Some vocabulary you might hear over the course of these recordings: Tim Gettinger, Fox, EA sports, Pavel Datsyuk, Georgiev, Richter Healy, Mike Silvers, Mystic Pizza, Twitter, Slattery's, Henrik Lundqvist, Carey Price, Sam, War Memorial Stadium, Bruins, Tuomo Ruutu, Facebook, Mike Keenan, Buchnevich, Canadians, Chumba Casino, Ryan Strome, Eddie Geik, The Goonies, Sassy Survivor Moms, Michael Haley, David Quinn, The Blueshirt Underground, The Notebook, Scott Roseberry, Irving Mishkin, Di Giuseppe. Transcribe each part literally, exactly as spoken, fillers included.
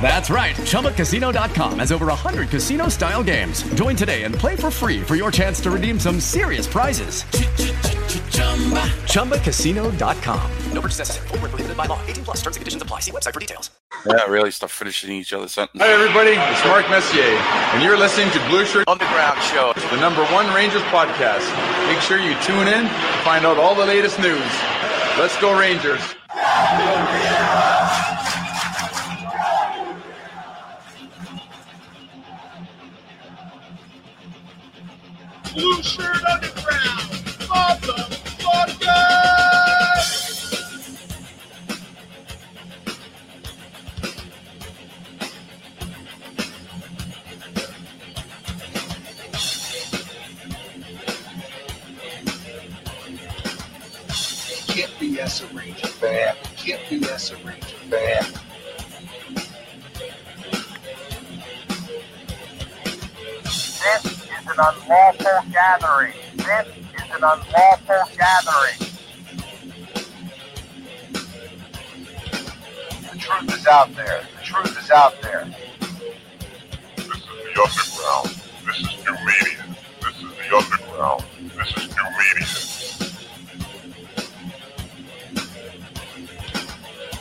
That's right. Chumba Casino dot com has over one hundred casino-style games. Join today and play for free for your chance to redeem some serious prizes. Chumba Casino dot com. No purchase necessary. Void where prohibited by law. eighteen plus terms and conditions apply. See website for details. Yeah, really stop finishing each other's sentences. Hi, everybody. It's Mark Messier, and you're listening to Blue Shirt Underground Show, the number one Rangers podcast. Make sure you tune in to find out all the latest news. Let's go, Rangers. Blue Shirt Underground, awesome podcast! You can't be as a Ranger fan. You can't be as a Ranger fan. This is an unlawful gathering. This is an unlawful gathering. The truth is out there. The truth is out there. This is the underground. This is new media. This is the underground. This is new media.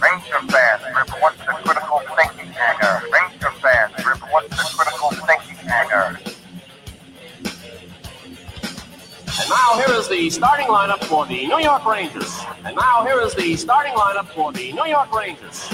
Ranger fans, remember what's the critical thinking hanger. Ranger fans, remember what's the critical thinking hanger. And now here is the starting lineup for the New York Rangers. And now here is the starting lineup for the New York Rangers.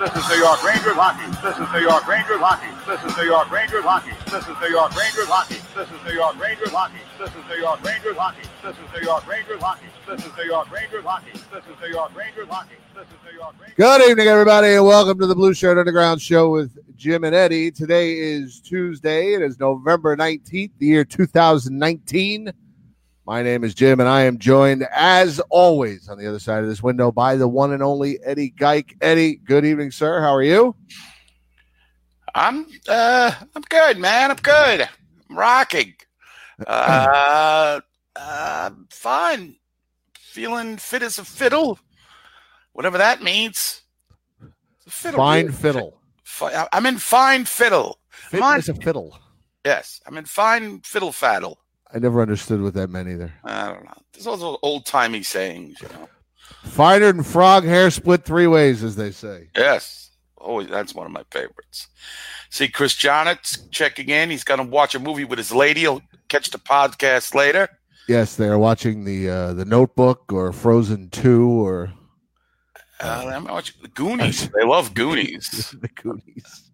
This is New York Rangers hockey. This is New York Rangers hockey. This is New York Rangers hockey. This is New York Rangers hockey. This is New York Rangers hockey. This is New York Rangers hockey. This is New York Rangers hockey. This is New York Rangers hockey. This is New York Rangers hockey. This is New York Rangers. Good evening, everybody, and welcome to the Blue Shirt Underground Show with Jim and Eddie. Today is Tuesday. It is November nineteenth, the year two thousand nineteen. My name is Jim, and I am joined, as always, on the other side of this window by the one and only Eddie Geik. Eddie, good evening, sir. How are you? I'm uh, I'm good, man. I'm good. I'm rocking. Uh, uh, fine. Feeling fit as a fiddle, whatever that means. It's a fiddle. Fine fiddle. Fi- I'm in fine fiddle. Fit Mine- as a fiddle. Yes, I'm in fine fiddle faddle. I never understood what that meant either. I don't know. There's also old-timey sayings, you know. Finer than frog hair split three ways, as they say. Yes. Oh, that's one of my favorites. See, Chris Johnnett's checking in. He's going to watch a movie with his lady. He'll catch the podcast later. Yes, they are watching the uh, the Notebook or Frozen two or... Uh, I'm watching The Goonies. They love Goonies. The Goonies.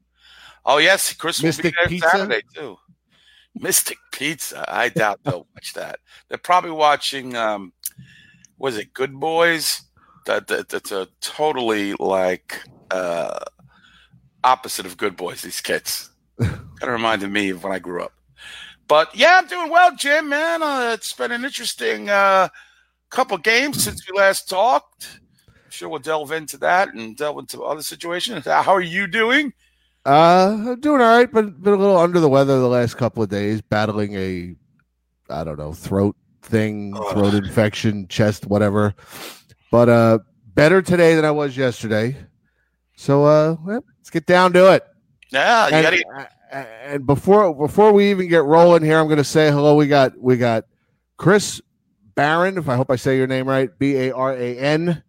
Oh, yes. Chris Mystic will be there Pizza? Saturday, too. Mystic Pizza. I doubt they'll watch that. They're probably watching, um, was it Good Boys? That, that that's a totally like uh, opposite of Good Boys. These kids kind of reminded me of when I grew up. But yeah, I'm doing well, Jim. Man, uh, it's been an interesting uh, couple games since we last talked. I'm sure we'll delve into that and delve into other situations. How are you doing? Uh, doing all right, but been a little under the weather the last couple of days, battling a, I don't know, throat thing, oh. throat infection, chest, whatever. But uh, better today than I was yesterday. So uh, well, let's get down to it. Yeah, and, you gotta... and before before we even get rolling here, I'm going to say hello. We got we got Chris Barron, if I hope I say your name right, B A R A N,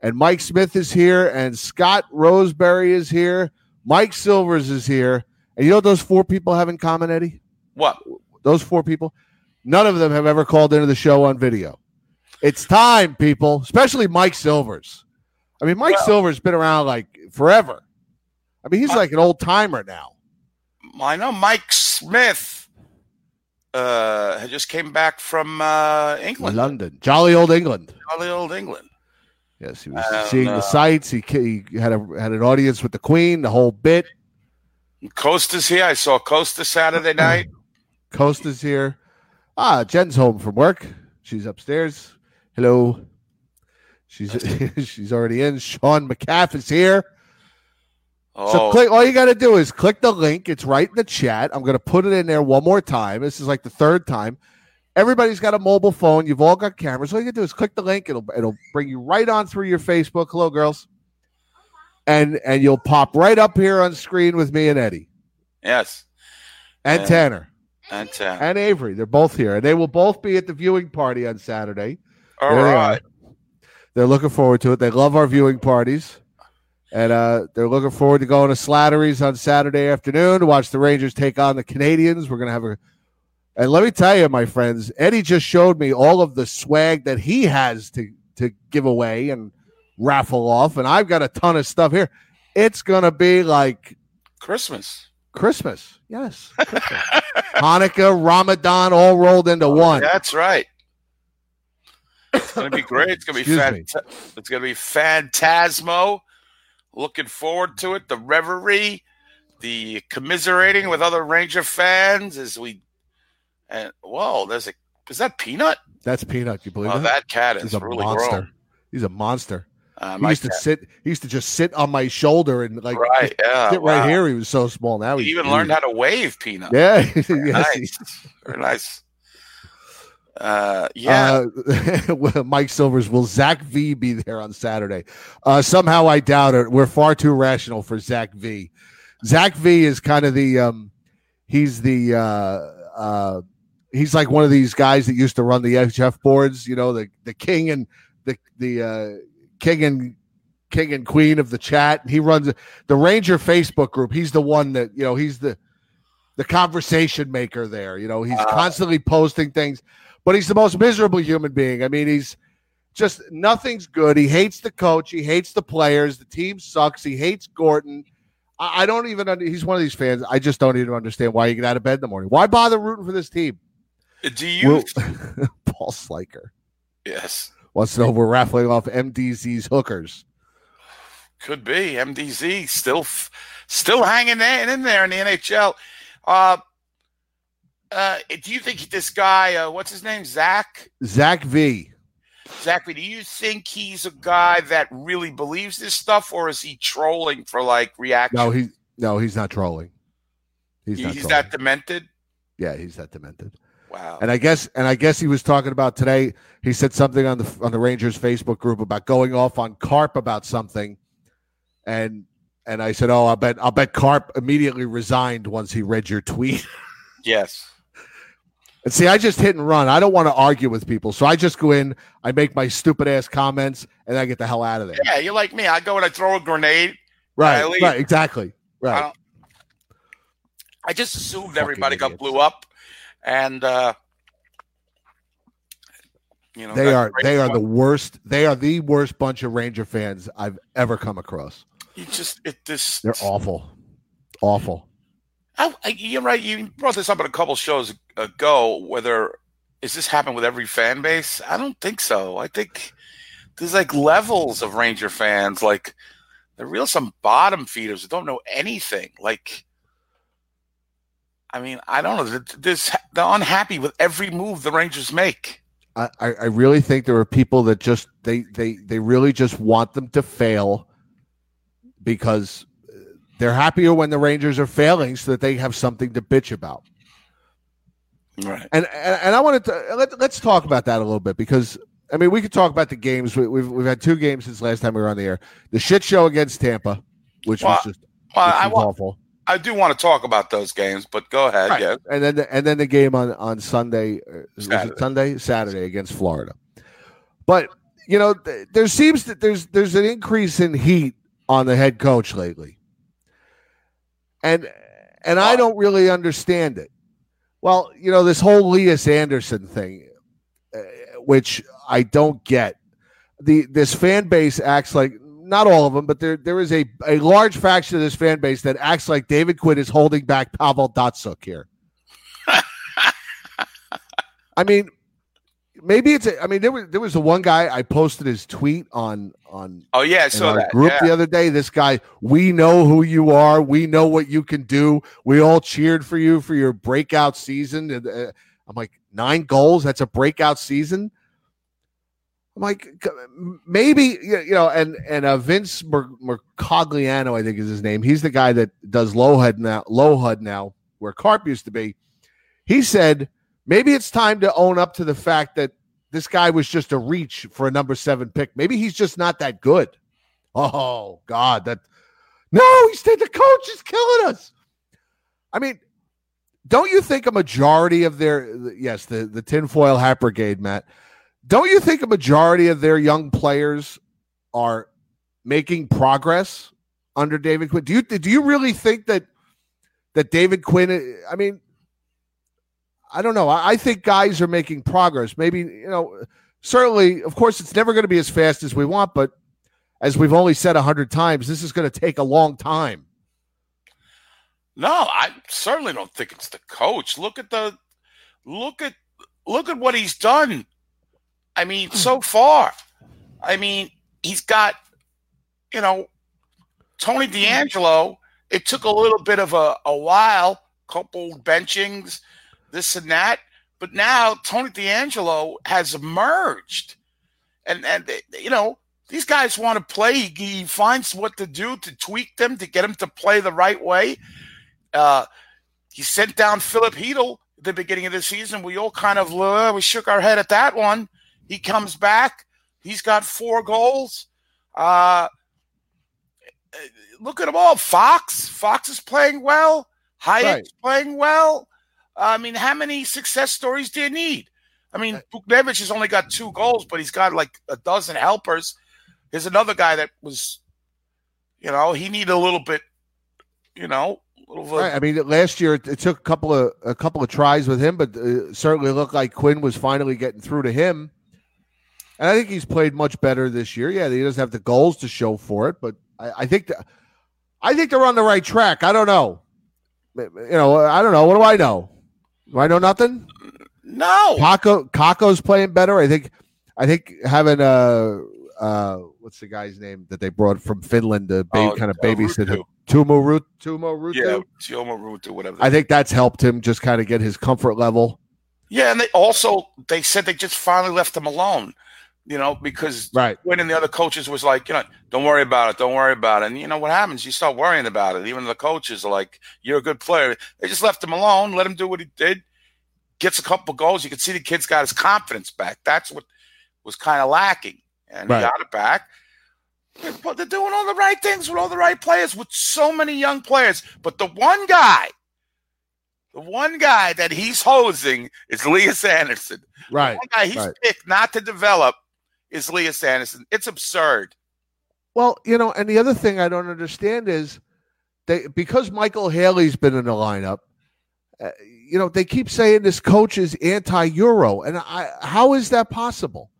and Mike Smith is here, and Scott Roseberry is here. Mike Silvers is here. And you know what those four people have in common, Eddie? What? Those four people? None of them have ever called into the show on video. It's time, people, especially Mike Silvers. I mean, Mike well, Silvers has been around, like, forever. I mean, he's I, like an old-timer now. I know Mike Smith uh, just came back from uh, England. London. Jolly old England. Jolly old England. Yes, he was seeing know. the sights. He, he had a had an audience with the Queen, the whole bit. Costa's here. I saw Costa Saturday night. Costa's here. Ah, Jen's home from work. She's upstairs. Hello. She's she's already in. Sean McCaff is here. Oh. So click. All you got to do is click the link. It's right in the chat. I'm going to put it in there one more time. This is like the third time. Everybody's got a mobile phone. You've all got cameras. All you can do is click the link. It'll it'll bring you right on through your Facebook. Hello, girls. And and you'll pop right up here on screen with me and Eddie. Yes. And, and Tanner. And Tanner. And Avery. They're both here. And they will both be at the viewing party on Saturday. All there right. They they're looking forward to it. They love our viewing parties. And uh, they're looking forward to going to Slattery's on Saturday afternoon to watch the Rangers take on the Canadians. We're going to have a... And let me tell you, my friends, Eddie just showed me all of the swag that he has to, to give away and raffle off, and I've got a ton of stuff here. It's going to be like... Christmas. Christmas, yes. Christmas. Hanukkah, Ramadan, all rolled into oh, one. That's right. It's going to be great. It's going to be fant- It's going to be Phantasmo. Looking forward to it. The reverie, the commiserating with other Ranger fans as we... And whoa, there's a is that Peanut? That's Peanut. You believe oh, that? That cat is He's a really monster. Grown. He's a monster. Uh, he used cat. to sit. He used to just sit on my shoulder and like right, yeah, sit wow. right here. He was so small. Now he even huge. learned how to wave, Peanut. Yeah, yes. nice, very nice. Uh, yeah. Uh, Mike Silvers, will Zach V be there on Saturday? Uh, somehow I doubt it. We're far too rational for Zach V. Zach V is kind of the um, he's the uh, uh. He's like one of these guys that used to run the H F boards, you know, the, the king and the the uh, king and king and queen of the chat. He runs the Ranger Facebook group. He's the one that, you know, he's the the conversation maker there. You know, he's uh, constantly posting things, but he's the most miserable human being. I mean, he's just nothing's good. He hates the coach. He hates the players. The team sucks. He hates Gorton. I, I don't even. He's one of these fans. I just don't even understand why you get out of bed in the morning. Why bother rooting for this team? Do you we'll, Paul Sliker? Yes. Wants to know if we're raffling off M D Z's hookers. Could be M D Z still, still hanging in, in there in the N H L. Uh, uh, do you think this guy? Uh, what's his name? Zach. Zach V. Zach V. Do you think he's a guy that really believes this stuff, or is he trolling for like reaction? No, he no, he's not trolling. He's not he's trolling. that demented. Yeah, he's that demented. Wow. And I guess, and I guess he was talking about today. He said something on the on the Rangers Facebook group about going off on Carp about something, and and I said, oh, I bet, I bet Carp immediately resigned once he read your tweet. Yes. And see, I just hit and run. I don't want to argue with people, so I just go in, I make my stupid ass comments, and I get the hell out of there. Yeah, you're like me. I go and I throw a grenade. Right. Right. Exactly. Right. I, I just assumed Fucking everybody idiots. got blew up. And uh, you know they are they are fun. the worst. They are the worst bunch of Ranger fans I've ever come across. You just it this they're awful, awful. I, I, you're right. You brought this up at a couple shows ago. Whether is this happened with every fan base? I don't think so. I think there's like levels of Ranger fans. Like there are real some bottom feeders that don't know anything. Like. I mean, I don't know. This, they're unhappy with every move the Rangers make. I, I really think there are people that just they, they, they really just want them to fail because they're happier when the Rangers are failing so that they have something to bitch about. Right. And and, and I wanted to let, let's talk about that a little bit because I mean we could talk about the games. We, we've we've had two games since last time we were on the air. The shit show against Tampa, which well, was just well, which was I, awful. I do want to talk about those games, but go ahead. Right. Yeah, and then the, and then the game on on Sunday, Saturday. It Sunday, Saturday against Florida. But you know, th- there seems that there's there's an increase in heat on the head coach lately, and and wow. I don't really understand it. Well, you know, this whole Lias Andersson thing, uh, which I don't get. The this fan base acts like. Not all of them, but there there is a, a large faction of this fan base that acts like David Quinn is holding back Pavel Datsyuk here. I mean, maybe it's. A, I mean, there was there was the one guy I posted his tweet on on. Oh yeah, I saw that group yeah. the other day. This guy, we know who you are. We know what you can do. We all cheered for you for your breakout season. I'm like nine goals. That's a breakout season. I'm like, maybe, you know, and and uh, Vince Mercogliano, I think is his name. He's the guy that does Low H U D now, Low H U D now, where Carp used to be. He said maybe it's time to own up to the fact that this guy was just a reach for a number seven pick. Maybe he's just not that good. Oh God, that no, he said the coach is killing us. I mean, don't you think a majority of their yes, the the tinfoil hat brigade, Matt? Don't you think a majority of their young players are making progress under David Quinn? Do you do you really think that that David Quinn? I mean, I don't know. I, I think guys are making progress. Maybe, you know, certainly, of course, it's never going to be as fast as we want. But as we've only said a hundred times, this is going to take a long time. No, I certainly don't think it's the coach. Look at the look at look at what he's done. I mean, so far, I mean, he's got, you know, Tony D'Angelo. It took a little bit of a, a while, couple benchings, this and that. But now Tony D'Angelo has emerged. And, and they, you know, these guys want to play. He, he finds what to do to tweak them, to get them to play the right way. Uh, he sent down Philip Hedl at the beginning of the season. We all kind of uh, we shook our head at that one. He comes back. He's got four goals. Uh, look at them all. Fox. Fox is playing well. Hyatt's right. playing well. I mean, how many success stories do you need? I mean, Buchnevich has only got two goals, but he's got like a dozen helpers. There's another guy that was, you know, he needed a little bit, you know. Little right. I mean, last year it took a couple of a couple of tries with him, but it certainly looked like Quinn was finally getting through to him. And I think he's played much better this year. Yeah, he doesn't have the goals to show for it, but I, I think the, I think they're on the right track. I don't know. You know, I don't know. What do I know? Do I know nothing? No. Kako Kako's playing better. I think I think having a uh, what's the guy's name that they brought from Finland to ba- oh, kind of babysit him? Tuomo Ruutu. Tuomo Ruutu. Yeah, Tuomo Ruutu, whatever. I think that's helped him just kind of get his comfort level. Yeah, and they also they said they just finally left him alone. You know, because right. Quinn and the other coaches was like, you know, don't worry about it, don't worry about it. And you know what happens? You start worrying about it. Even the coaches are like, you're a good player. They just left him alone, let him do what he did, gets a couple goals. You can see the kid's got his confidence back. That's what was kind of lacking. And right. he got it back. But they're doing all the right things with all the right players, with so many young players. But the one guy, the one guy that he's hosing is Lias Andersson. Right. The one guy he's right. picked not to develop is Lias Andersson. It's absurd. Well, you know, and the other thing I don't understand is they because Michael Haley's been in the lineup, uh, you know, they keep saying this coach is anti-Euro, and I, how is that possible?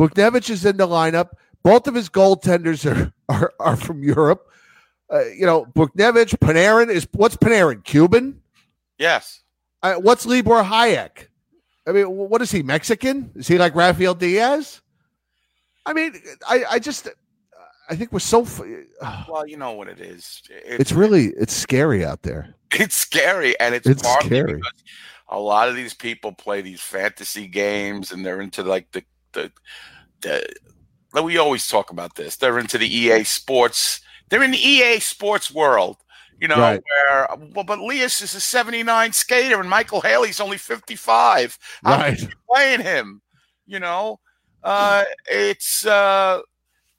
Buchnevich is in the lineup. Both of his goaltenders are are, are from Europe. Uh, you know, Buchnevich, Panarin is what's Panarin? Cuban? Yes. Uh, what's Libor Hayek? I mean, what is he, Mexican? Is he like Rafael Diaz? I mean, I, I just, I think we're so. F- well, you know what it is. It's, it's really, it's scary out there. It's scary, and it's, it's partly scary because a lot of these people play these fantasy games, and they're into like the the the. We always talk about this. They're into the E A sports. They're in the E A sports world. You know, right. where, well, but Lias is a seventy-nine skater and Michael Haley's only fifty-five. How right. are you playing him? You know, uh, it's, uh,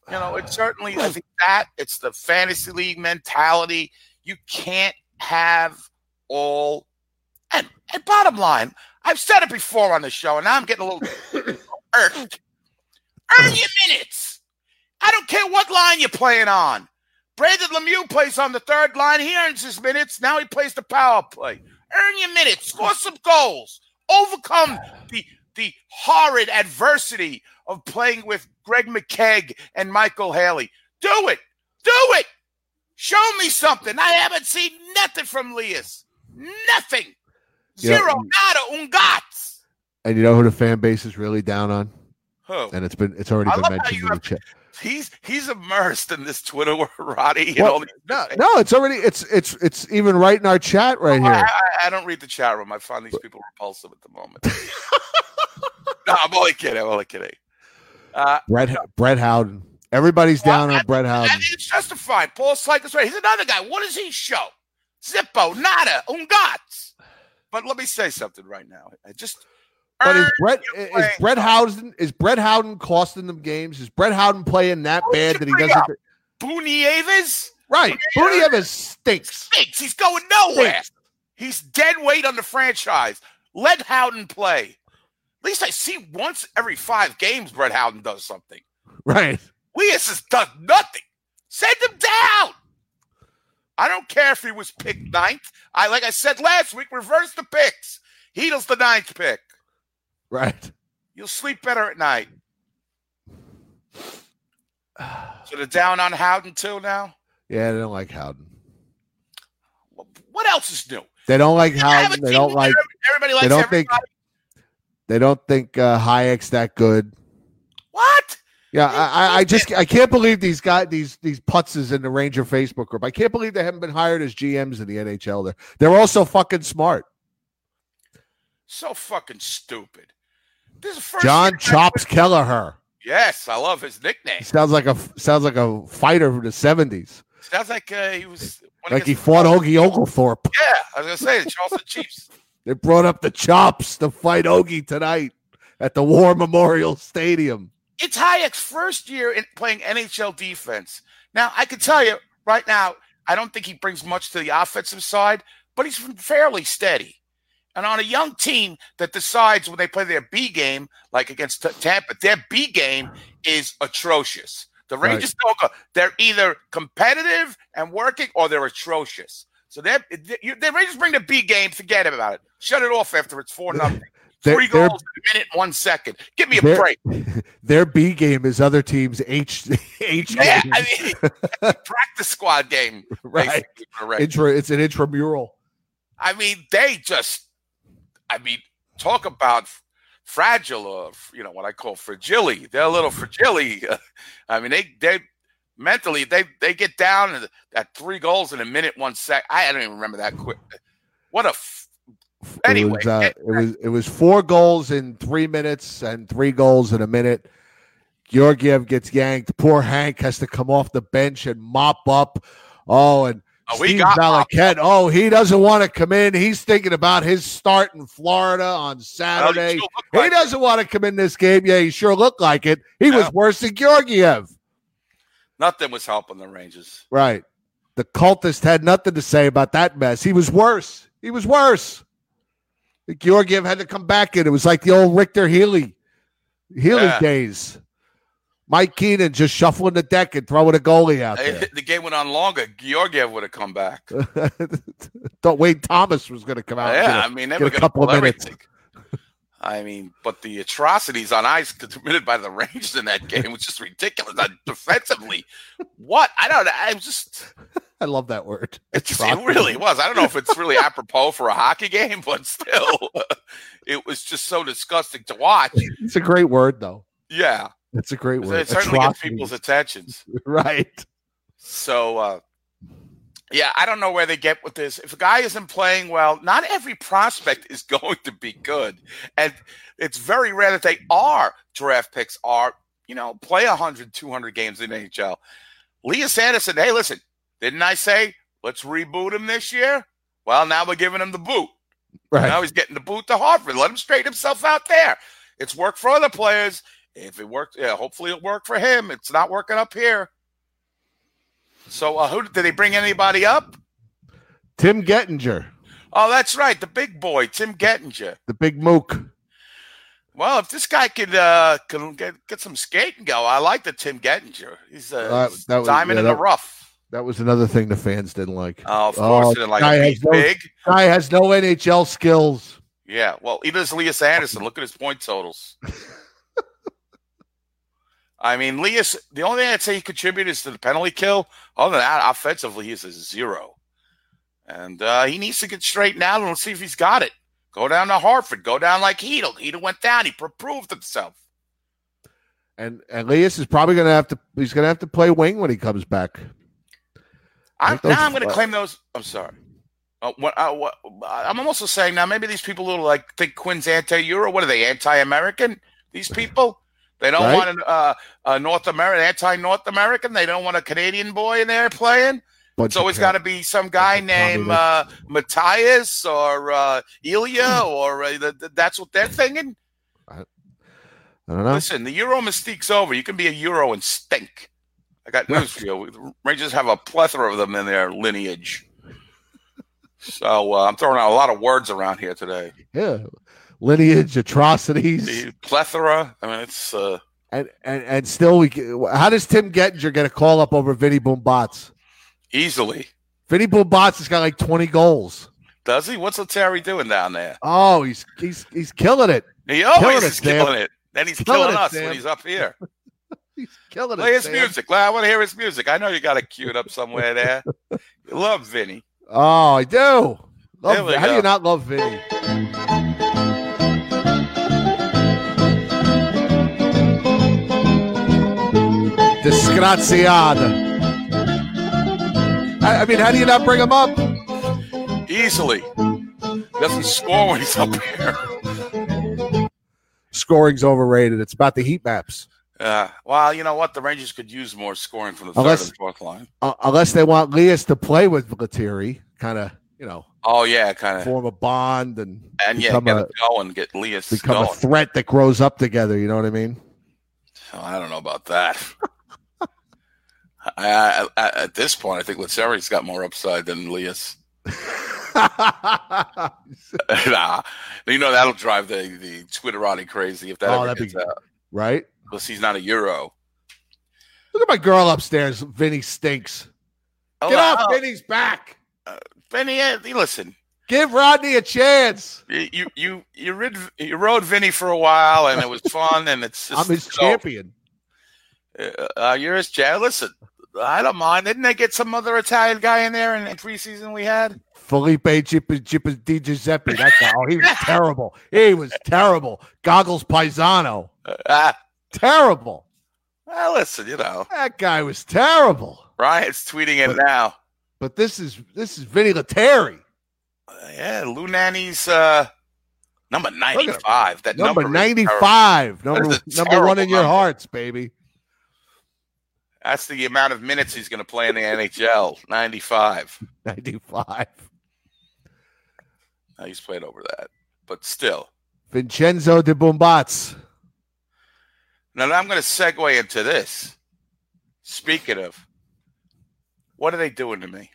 you know, it's certainly, I think that it's the fantasy league mentality. You can't have all, and, and bottom line, I've said it before on the show, and now I'm getting a little irked. Earn your minutes. I don't care what line you're playing on. Brandon Lemieux plays on the third line. He earns his minutes. Now he plays the power play. Earn your minutes. Score some goals. Overcome the the horrid adversity of playing with Greg McKegg and Michael Haley. Do it. Do it. Show me something. I haven't seen nothing from Lias. Nothing. Zero, yep. nada, un gats. And you know who the fan base is really down on? Who? And it's been it's already I been mentioned in the chat. He's he's immersed in this Twitter Roddy. And well, all these no, no, it's already it's it's it's even right in our chat right no, here. I, I, I don't read the chat room. I find these people repulsive at the moment. No, I'm only kidding. I'm only kidding. Uh, Brett, Brett Howden. Everybody's down well, on I, Brett Howden. I think it's justified. Paul Sykes is right. He's another guy. What does he show? Zippo, nada, un gats. But let me say something right now. I just. But is Brett is Brett Howden is Brett Howden costing them games? Is Brett Howden playing that Who bad that he doesn't? Up? Boo Nieves? Right. Boo Nieves stinks. Stinks. He's going nowhere. Stinks. He's dead weight on the franchise. Let Howden play. At least I see once every five games Brett Howden does something. Right. Lias has done nothing. Send him down. I don't care if he was picked ninth. I like I said last week, reverse the picks. Heedle's the ninth pick. Right. You'll sleep better at night. So they're down on Howden too now? Yeah, they don't like Howden. What else is new? They don't like Howden. They don't like everybody likes they don't everybody. Think, they don't think uh, Hayek's that good. What? Yeah, I, I just I can't believe these guys, these these putzes in the Ranger Facebook group. I can't believe they haven't been hired as G Ms in the N H L. There, they're all so fucking smart. So fucking stupid. This is first John Chops Kelleher. Yes, I love his nickname. He sounds like a sounds like a fighter from the seventies. Sounds like uh, he was like he fought Ogie Oglethorpe. Yeah, I was gonna say the Charleston Chiefs. They brought up the Chops to fight Ogie tonight at the War Memorial Stadium. It's Hayek's first year in playing N H L defense. Now I can tell you right now, I don't think he brings much to the offensive side, but he's fairly steady. And on a young team that decides when they play their B game, like against Tampa, their B game is atrocious. The Rangers right. don't go, they're either competitive and working or they're atrocious. So they the Rangers bring the B game, forget about it. Shut it off after it's four nothing. Three they're, goals in a minute, one second. Give me a break. Their B game is other teams' H H yeah, game. I mean, practice squad game. Right. Intra, it's an intramural. I mean, they just, I mean, talk about fragile or, you know, what I call fragile. They're a little fragile. Uh, I mean, they, they mentally, they, they get down at three goals in a minute, one second. I don't even remember that quick. What a f- Anyway, it was, uh, it was it was four goals in three minutes and three goals in a minute. Georgiev gets yanked. Poor Hank has to come off the bench and mop up. Oh, and oh, Steve Valiquette. Oh, he doesn't want to come in. He's thinking about his start in Florida on Saturday. Oh, he, like he doesn't it. want to come in this game. Yeah, he sure looked like it. He no. was worse than Georgiev. Nothing was helping the Rangers. Right. The cultist had nothing to say about that mess. He was worse. He was worse. Georgiev had to come back in. It was like the old Richter Healy, Healy yeah. days. Mike Keenan just shuffling the deck and throwing a goalie out there. The game went on longer. Georgiev would have come back. Thought Wade Thomas was going to come out. Yeah, a, I mean, they were going to pull everything. I mean, but the atrocities on ice committed by the Rangers in that game was just ridiculous. Defensively, what? I don't know. I'm just. I love that word. It, just, it really was. I don't know if it's really apropos for a hockey game, but still, it was just so disgusting to watch. It's a great word, though. Yeah. It's a great word. It certainly atrocities. Gets people's attentions. Right. So, uh, yeah, I don't know where they get with this. If a guy isn't playing well, not every prospect is going to be good. And it's very rare that they are, draft picks are, you know, play one hundred, two hundred games in the N H L. Lias Andersson, hey, listen. Didn't I say, let's reboot him this year? Well, now we're giving him the boot. Right. Now he's getting the boot to Hartford. Let him straighten himself out there. It's worked for other players. If it worked, yeah, hopefully it'll work for him. It's not working up here. So uh, who did they bring anybody up? Tim Gettinger. Oh, that's right. The big boy, Tim Gettinger. The big mook. Well, if this guy could uh, could get, get some skate and go, I like the Tim Gettinger. He's a uh, diamond yeah, in that- the rough. That was another thing the fans didn't like. Oh, of course, oh, they didn't like guy it. Has no, big. Guy has no N H L skills. Yeah, well, even as Lias Andersson, look at his point totals. I mean, Lias, the only thing I'd say he contributed is to the penalty kill. Other than that, offensively, he's a zero. And uh, he needs to get straightened out and we'll see if he's got it. Go down to Hartford. Go down like Heedle. Heedle went down. He proved himself. And and Lias is probably going to have to – he's going to have to play wing when he comes back. I'm, now I'm going to claim those. I'm sorry. Uh, what, uh, what, I'm also saying now maybe these people who like think Quinn's anti-Euro. What are they, anti-American? These people? They don't right? want a, uh, a North American, anti-North American. They don't want a Canadian boy in there playing. Bunch it's always got to be some guy named uh, Matthias or uh, Ilya, or uh, the, the, that's what they're thinking. I, I don't know. Listen, the Euro mystique's over. You can be a Euro and stink. I got news for you. Rangers have a plethora of them in their lineage. So uh, I'm throwing out a lot of words around here today. Yeah. Lineage, atrocities. The plethora. I mean, it's... Uh, and, and and still, we. How does Tim Gettinger get a call up over Vinnie Boombats? Easily. Vinnie Boombats has got like twenty goals. Does he? What's Lettieri doing down there? Oh, he's he's he's killing it. He always killing is it, killing Sam. It. And he's killing, killing us it, when he's up here. He's killing Play it, Play his Sam. Music. I want to hear his music. I know you got it queued up somewhere there. You love Vinnie. Oh, I do. Love How go. do you not love Vinnie? Disgraziata. I mean, how do you not bring him up? Easily. Doesn't score when he's up here. Scoring's overrated. It's about the heat maps. Uh, well, you know what? The Rangers could use more scoring from the unless, third and fourth line. Uh, unless they want Lias to play with Lettieri. Kind of, you know. Oh, yeah, kind of. Form a bond and, and yeah, get a, go and get Lias Become going. A threat that grows up together. You know what I mean? Oh, I don't know about that. I, I, at this point, I think Lettieri's got more upside than Lias. Nah, you know that'll drive the the Twitterati crazy if that oh, ever gets be, out, right? Because he's not a Euro. Look at my girl upstairs. Vinnie stinks. Oh, Get off! Oh. Vinny's back. Uh, Vinnie, listen. Give Rodney a chance. You you you you, rid, you rode Vinnie for a while, and it was fun, and it's just, I'm his so, champion. Uh, you're his champion. Listen. I don't mind. Didn't they get some other Italian guy in there in the preseason we had? Felipe Di Giuseppe. That's all. He was terrible. He was terrible. Goggles Paisano. Uh, terrible. Well, listen, you know. That guy was terrible. Ryan's tweeting it but, now. But this is this is Vinnie Lettieri. Uh, yeah, Lunani's uh, number ninety-five. That number, number ninety-five. Number, number one in your number. Hearts, baby. That's the amount of minutes he's going to play in the N H L, ninety-five. ninety-five. Now he's played over that, but still. Vincenzo Di Boombats. Now, I'm going to segue into this. Speaking of, what are they doing to me?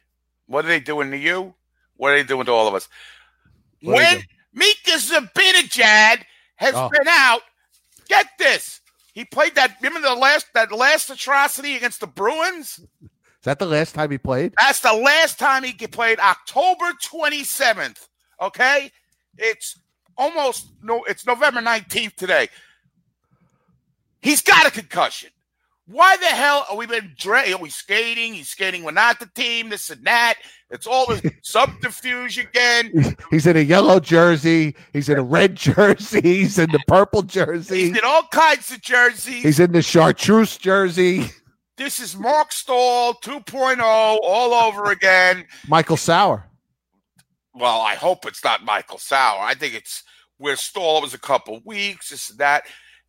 What are they doing to you? What are they doing to all of us? What when Mika Zibanejad has oh. been out, get this. He played that. Remember the last that last atrocity against the Bruins? Is that the last time he played? That's the last time he played. October twenty-seventh. Okay, it's almost no. It's November nineteenth today. He's got a concussion. Why the hell are we been? Dra- are we skating? He's skating. We're not the team. This and that. It's all this subterfuge again. He's in a yellow jersey. He's in a red jersey. He's in the purple jersey. He's in all kinds of jerseys. He's in the chartreuse jersey. This is Mark Stahl two point oh all over again. Michael Sauer. Well, I hope it's not Michael Sauer. I think it's where Stahl was a couple weeks, this and that.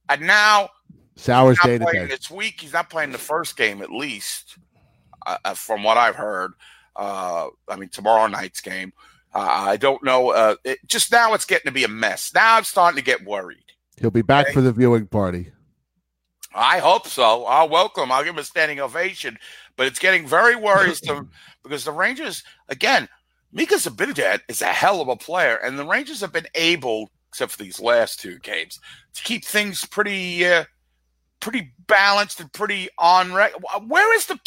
And now... Sauer's day to day. This week, he's not playing the first game, at least, uh, from what I've heard. Uh, I mean, tomorrow night's game. Uh, I don't know. Uh, it, just now it's getting to be a mess. Now I'm starting to get worried. He'll be back okay? for the viewing party. I hope so. I'll welcome him. I'll give him a standing ovation. But it's getting very worrisome because the Rangers, again, Mika Zibanejad is a hell of a player, and the Rangers have been able, except for these last two games, to keep things pretty uh, – pretty balanced and pretty on record. Where is the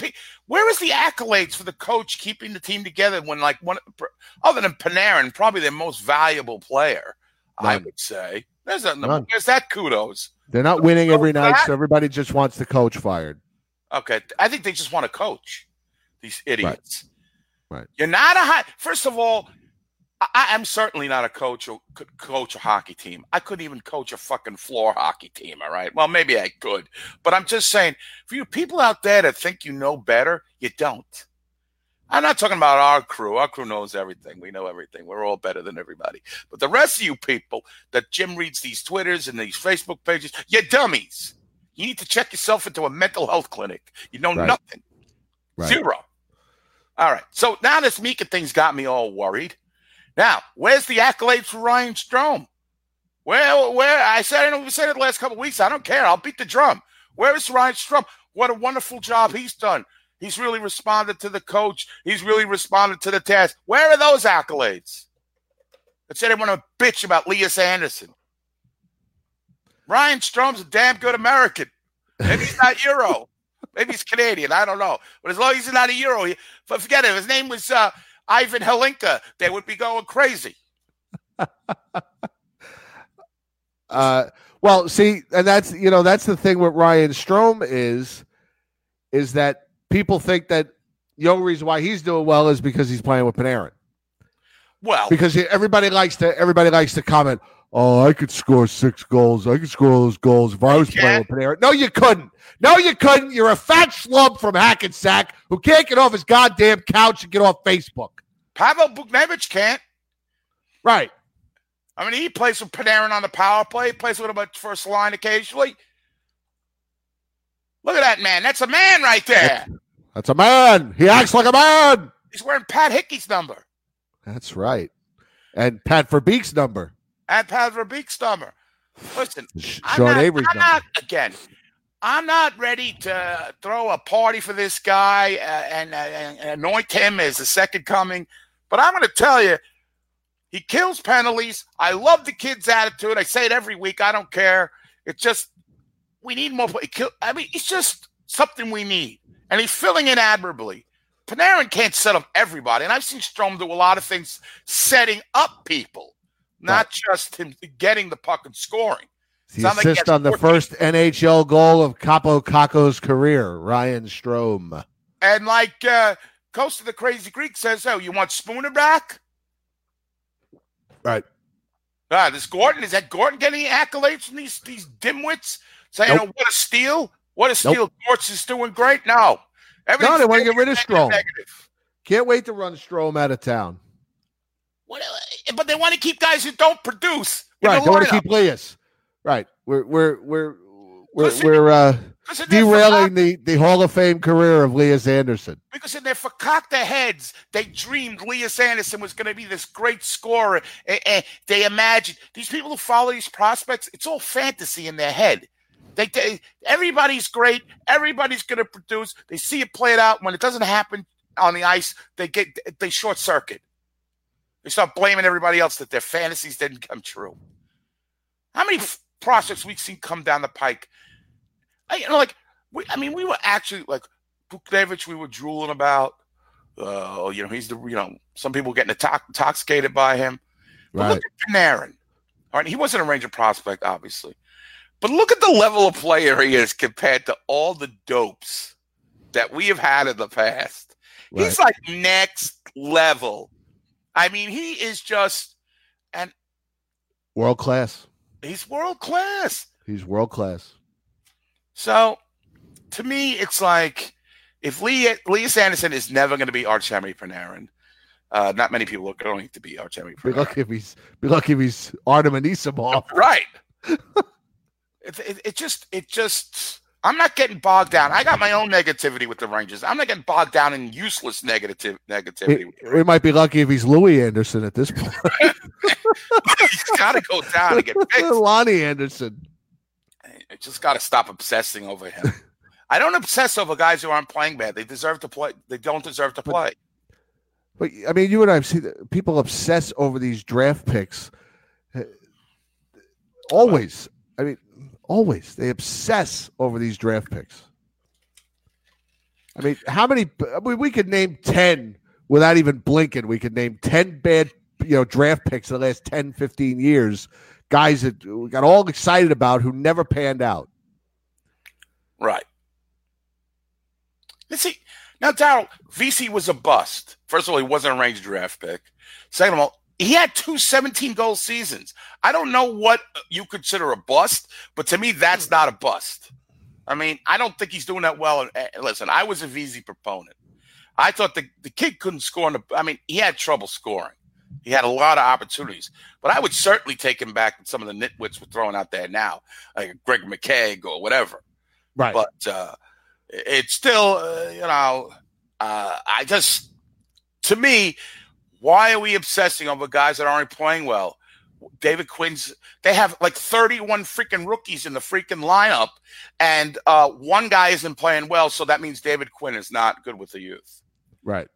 where is the accolades for the coach keeping the team together when, like, one other than Panarin, probably their most valuable player, None. I would say. There's, a, there's that kudos. They're not the winning every night, that? So everybody just wants the coach fired. Okay, I think they just want to coach these idiots. Right. right. You're not a high. First of all, I, I'm certainly not a coach or could coach a hockey team. I couldn't even coach a fucking floor hockey team, all right? Well, maybe I could. But I'm just saying, for you people out there that think you know better, you don't. I'm not talking about our crew. Our crew knows everything. We know everything. We're all better than everybody. But the rest of you people that Jim reads these Twitters and these Facebook pages, you're dummies. You need to check yourself into a mental health clinic. You know right. nothing. Right. Zero. All right. So now this Mika thing's got me all worried. Now, where's the accolades for Ryan Strome? Where, where? I said, I know we said it the last couple of weeks. I don't care. I'll beat the drum. Where is Ryan Strome? What a wonderful job he's done. He's really responded to the coach. He's really responded to the task. Where are those accolades? I said I want to bitch about Lias Andersson. Ryan Strome's a damn good American. Maybe he's not Euro. Maybe he's Canadian. I don't know. But as long as he's not a Euro, he, but forget it. If his name was uh, Ivan Helinka, they would be going crazy. uh, well, see, and that's, you know, that's the thing with Ryan Strome is, is that people think that the only reason why he's doing well is because he's playing with Panarin. Well, because everybody likes to everybody likes to comment, oh, I could score six goals. I could score all those goals if I was playing with Panarin. No, you couldn't. No, you couldn't. You're a fat schlub from Hackensack who can't get off his goddamn couch and get off Facebook. Pavel Buchnevich can't. Right. I mean, he plays with Panarin on the power play. He plays with him at first line occasionally. Look at that man. That's a man right there. That's a man. He acts like a man. He's wearing Pat Hickey's number. That's right. And Pat Verbeek's number. And Pat Verbeek's number. Listen, I'm Sean not, Avery's I'm number. Not, again, I'm not ready to throw a party for this guy uh, and, uh, and anoint him as the second coming. But I'm going to tell you, he kills penalties. I love the kid's attitude. I say it every week. I don't care. It's just, we need more. I mean, it's just something we need. And he's filling in admirably. Panarin can't set up everybody, and I've seen Strome do a lot of things setting up people, not right. just him getting the puck and scoring. The so assist on the first N H L goal of Capo Caco's career, Ryan Strome. And like uh, Coast of the Crazy Greek says, oh, you want Spooner back? Right. Ah, this Gordon, is that Gordon getting any accolades from these, these dimwits? Saying, nope. oh, what a steal. What a steal. Nope. Dortz is doing great. No. No, they want to get rid of Strome. Negative. Can't wait to run Strome out of town. What, but they want to keep guys who don't produce. Right, they want to keep Lias. Right, we're we're we're we're, we're uh, derailing the, the Hall of Fame career of Lias Andersson. Because in their fakakta heads, they dreamed Lias Andersson was going to be this great scorer. And, and they imagined these people who follow these prospects. It's all fantasy in their head. They, they, everybody's great. Everybody's going to produce. They see it played out. When it doesn't happen on the ice, they get they short circuit. They start blaming everybody else that their fantasies didn't come true. How many f- prospects we've seen come down the pike? I, you know, like we, I mean, we were actually like Buchnevich. We were drooling about. Oh, uh, you know, he's the you know some people were getting to- intoxicated by him. But right. Look at Panarin. All right, he wasn't a Ranger prospect, obviously. But look at the level of player he is compared to all the dopes that we have had in the past. Right. He's like next level. I mean, he is just an world class. He's world class. He's world class. So, to me, it's like if Lee, Lias Andersson is never going to be Artemi Panarin. Uh, not many people are going to be Artemi Panarin. Be lucky if he's be lucky if he's Artem Anisimov. Right. It, it, it just, it just, I'm not getting bogged down. I got my own negativity with the Rangers. I'm not getting bogged down in useless negative negativity. He, we might be lucky if he's Louis Andersson at this point. He's got to go down and get fixed. Lonnie Andersson. I just got to stop obsessing over him. I don't obsess over guys who aren't playing bad. They deserve to play. They don't deserve to play. But, but I mean, you and I have seen people obsess over these draft picks. Always. Well, I mean, Always. They obsess over these draft picks. I mean, how many I mean, we could name ten without even blinking. We could name ten bad, you know, draft picks in the last ten, fifteen years. Guys that we got all excited about who never panned out. Right. Let's see. Now, Darryl, V C was a bust. First of all, he wasn't a Rangers draft pick. Second of all, he had two seventeen-goal seasons. I don't know what you consider a bust, but to me, that's not a bust. I mean, I don't think he's doing that well. Listen, I was a V Z proponent. I thought the, the kid couldn't score. In the, I mean, he had trouble scoring. He had a lot of opportunities. But I would certainly take him back, and some of the nitwits were throwing out there now, like Greg McKeag or whatever. Right. But uh, it's still, uh, you know, uh, I just, to me, why are we obsessing over guys that aren't playing well? David Quinn's, they have like thirty-one freaking rookies in the freaking lineup, and uh, one guy isn't playing well, so that means David Quinn is not good with the youth. Right.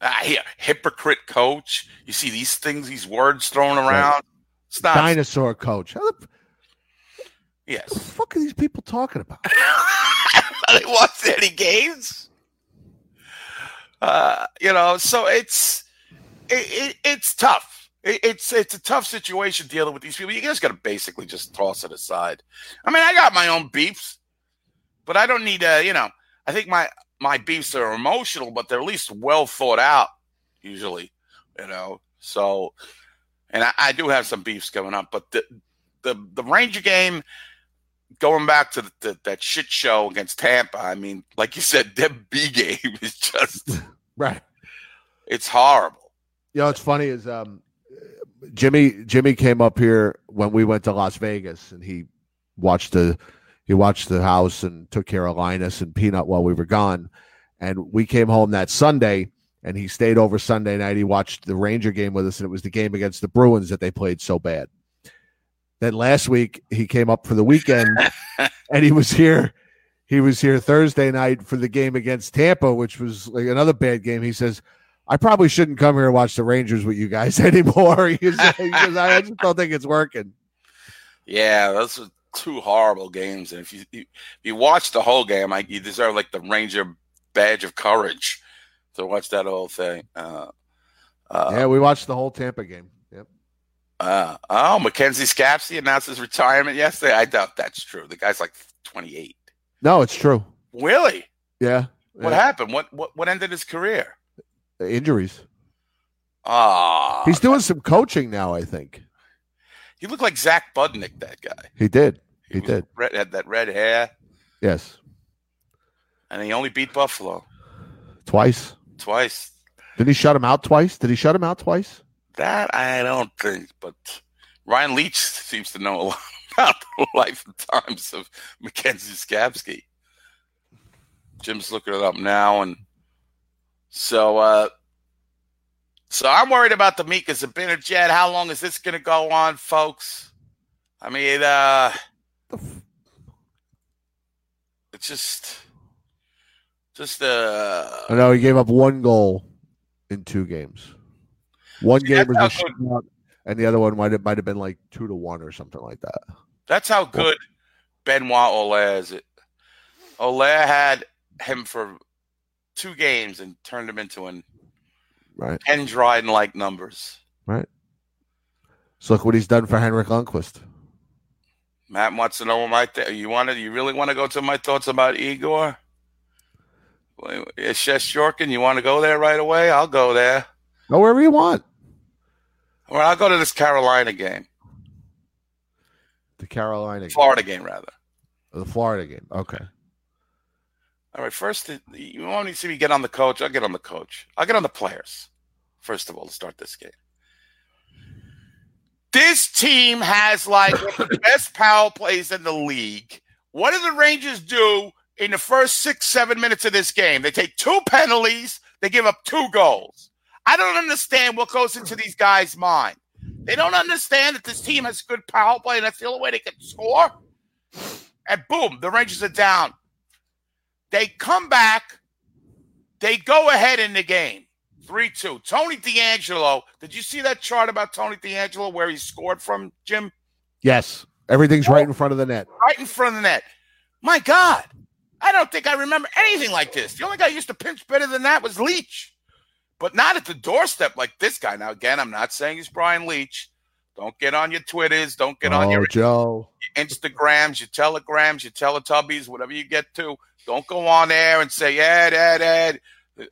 Uh, here, hypocrite coach. You see these things, these words thrown around. Right. It's not dinosaur coach. How the, yes. What the fuck are these people talking about? They watched any games? Uh, you know, so it's it, it, it's tough. It's it's a tough situation dealing with these people. You just got to basically just toss it aside. I mean, I got my own beefs, but I don't need uh, you know, I think my, my beefs are emotional, but they're at least well thought out usually, you know. So, and I, I do have some beefs coming up, but the the, the Ranger game, going back to the, the, that shit show against Tampa, I mean, like you said, that B game is just right. It's horrible. You know, what's funny is um. Jimmy Jimmy came up here when we went to Las Vegas, and he watched the he watched the house and took care of Linus and Peanut while we were gone. And we came home that Sunday, and he stayed over Sunday night. He watched the Ranger game with us, and it was the game against the Bruins that they played so bad. Then last week he came up for the weekend, and he was here. He was here Thursday night for the game against Tampa, which was like another bad game. He says, I probably shouldn't come here and watch the Rangers with you guys anymore. Because I just don't think it's working. Yeah, those are two horrible games. And if you if you watch the whole game, I, you deserve like the Ranger badge of courage to watch that whole thing. Uh, uh, yeah, we watched the whole Tampa game. Yep. Uh, oh, Mackenzie Scapsey announced his retirement yesterday. I doubt that's true. The guy's like twenty-eight. No, it's true. Really? Yeah. What yeah. happened? What, what what ended his career? Injuries. Ah, oh, he's doing some coaching now. I think he looked like Zach Budnick. That guy. He did. He, he did. Red, had that red hair. Yes. And he only beat Buffalo twice. Twice. Did he shut him out twice? Did he shut him out twice? That I don't think. But Ryan Leach seems to know a lot about the life and times of Mackenzie Scapsky. Jim's looking it up now, and. So, uh, so I'm worried about the Mika Zibanejad. How long is this going to go on, folks? I mean, uh, it's just, just uh. I know he gave up one goal in two games. One see, game was a shootout, and the other one might have might have been like two to one or something like that. That's how good Benoit Allaire is. It Allaire had him for. Two games and turned them into an right. End Dryden like numbers. Right. So look what he's done for Henrik Lundqvist. Matt wants to know my th- you want to, you really want to go to my thoughts about Igor? Is Shestorkin, you want to go there right away? I'll go there. Go wherever you want. Or I'll go to this Carolina game. The Carolina game. Florida game rather. The Florida game. Okay. All right, first, you want to see me get on the coach? I'll get on the coach. I'll get on the players, first of all, to start this game. This team has, like, one of the best power plays in the league. What do the Rangers do in the first six, seven minutes of this game? They take two penalties. They give up two goals. I don't understand what goes into these guys' mind. They don't understand that this team has good power play, and that's the only way they can score. And boom, the Rangers are down. They come back. They go ahead in the game. three two. Tony D'Angelo. Did you see that chart about Tony D'Angelo where he scored from, Jim? Yes. Everything's oh, right in front of the net. Right in front of the net. My God. I don't think I remember anything like this. The only guy who used to pinch better than that was Leach. But not at the doorstep like this guy. Now, again, I'm not saying he's Brian Leach. Don't get on your Twitters. Don't get oh, on your, Joe. your Instagrams, your Telegrams, your Teletubbies, whatever you get to. Don't go on there and say, Ed, Ed, Ed.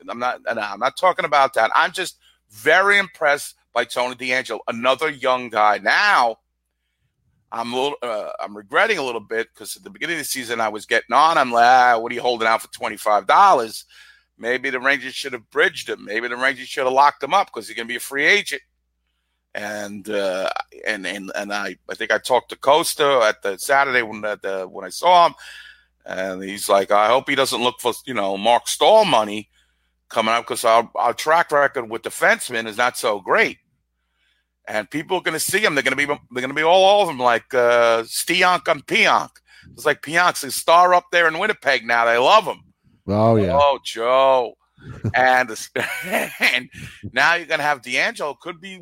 I'm not, no, I'm not talking about that. I'm just very impressed by Tony D'Angelo, another young guy. Now, I'm a little, uh, I'm regretting a little bit because at the beginning of the season I was getting on. I'm like, ah, what are you holding out for twenty-five dollars? Maybe the Rangers should have bridged him. Maybe the Rangers should have locked him up because he's going to be a free agent. And uh, and and and I, I think I talked to Costa at the Saturday when at the, when I saw him, and he's like, I hope he doesn't look for you know Mark Stahl money coming out, because our our track record with defensemen is not so great, and people are going to see him. They're going to be they're going to be all over him like uh, Stionk and Pionk. It's like Pionk's a star up there in Winnipeg now. They love him. Oh yeah. Oh Joe, and and now you're going to have D'Angelo could be.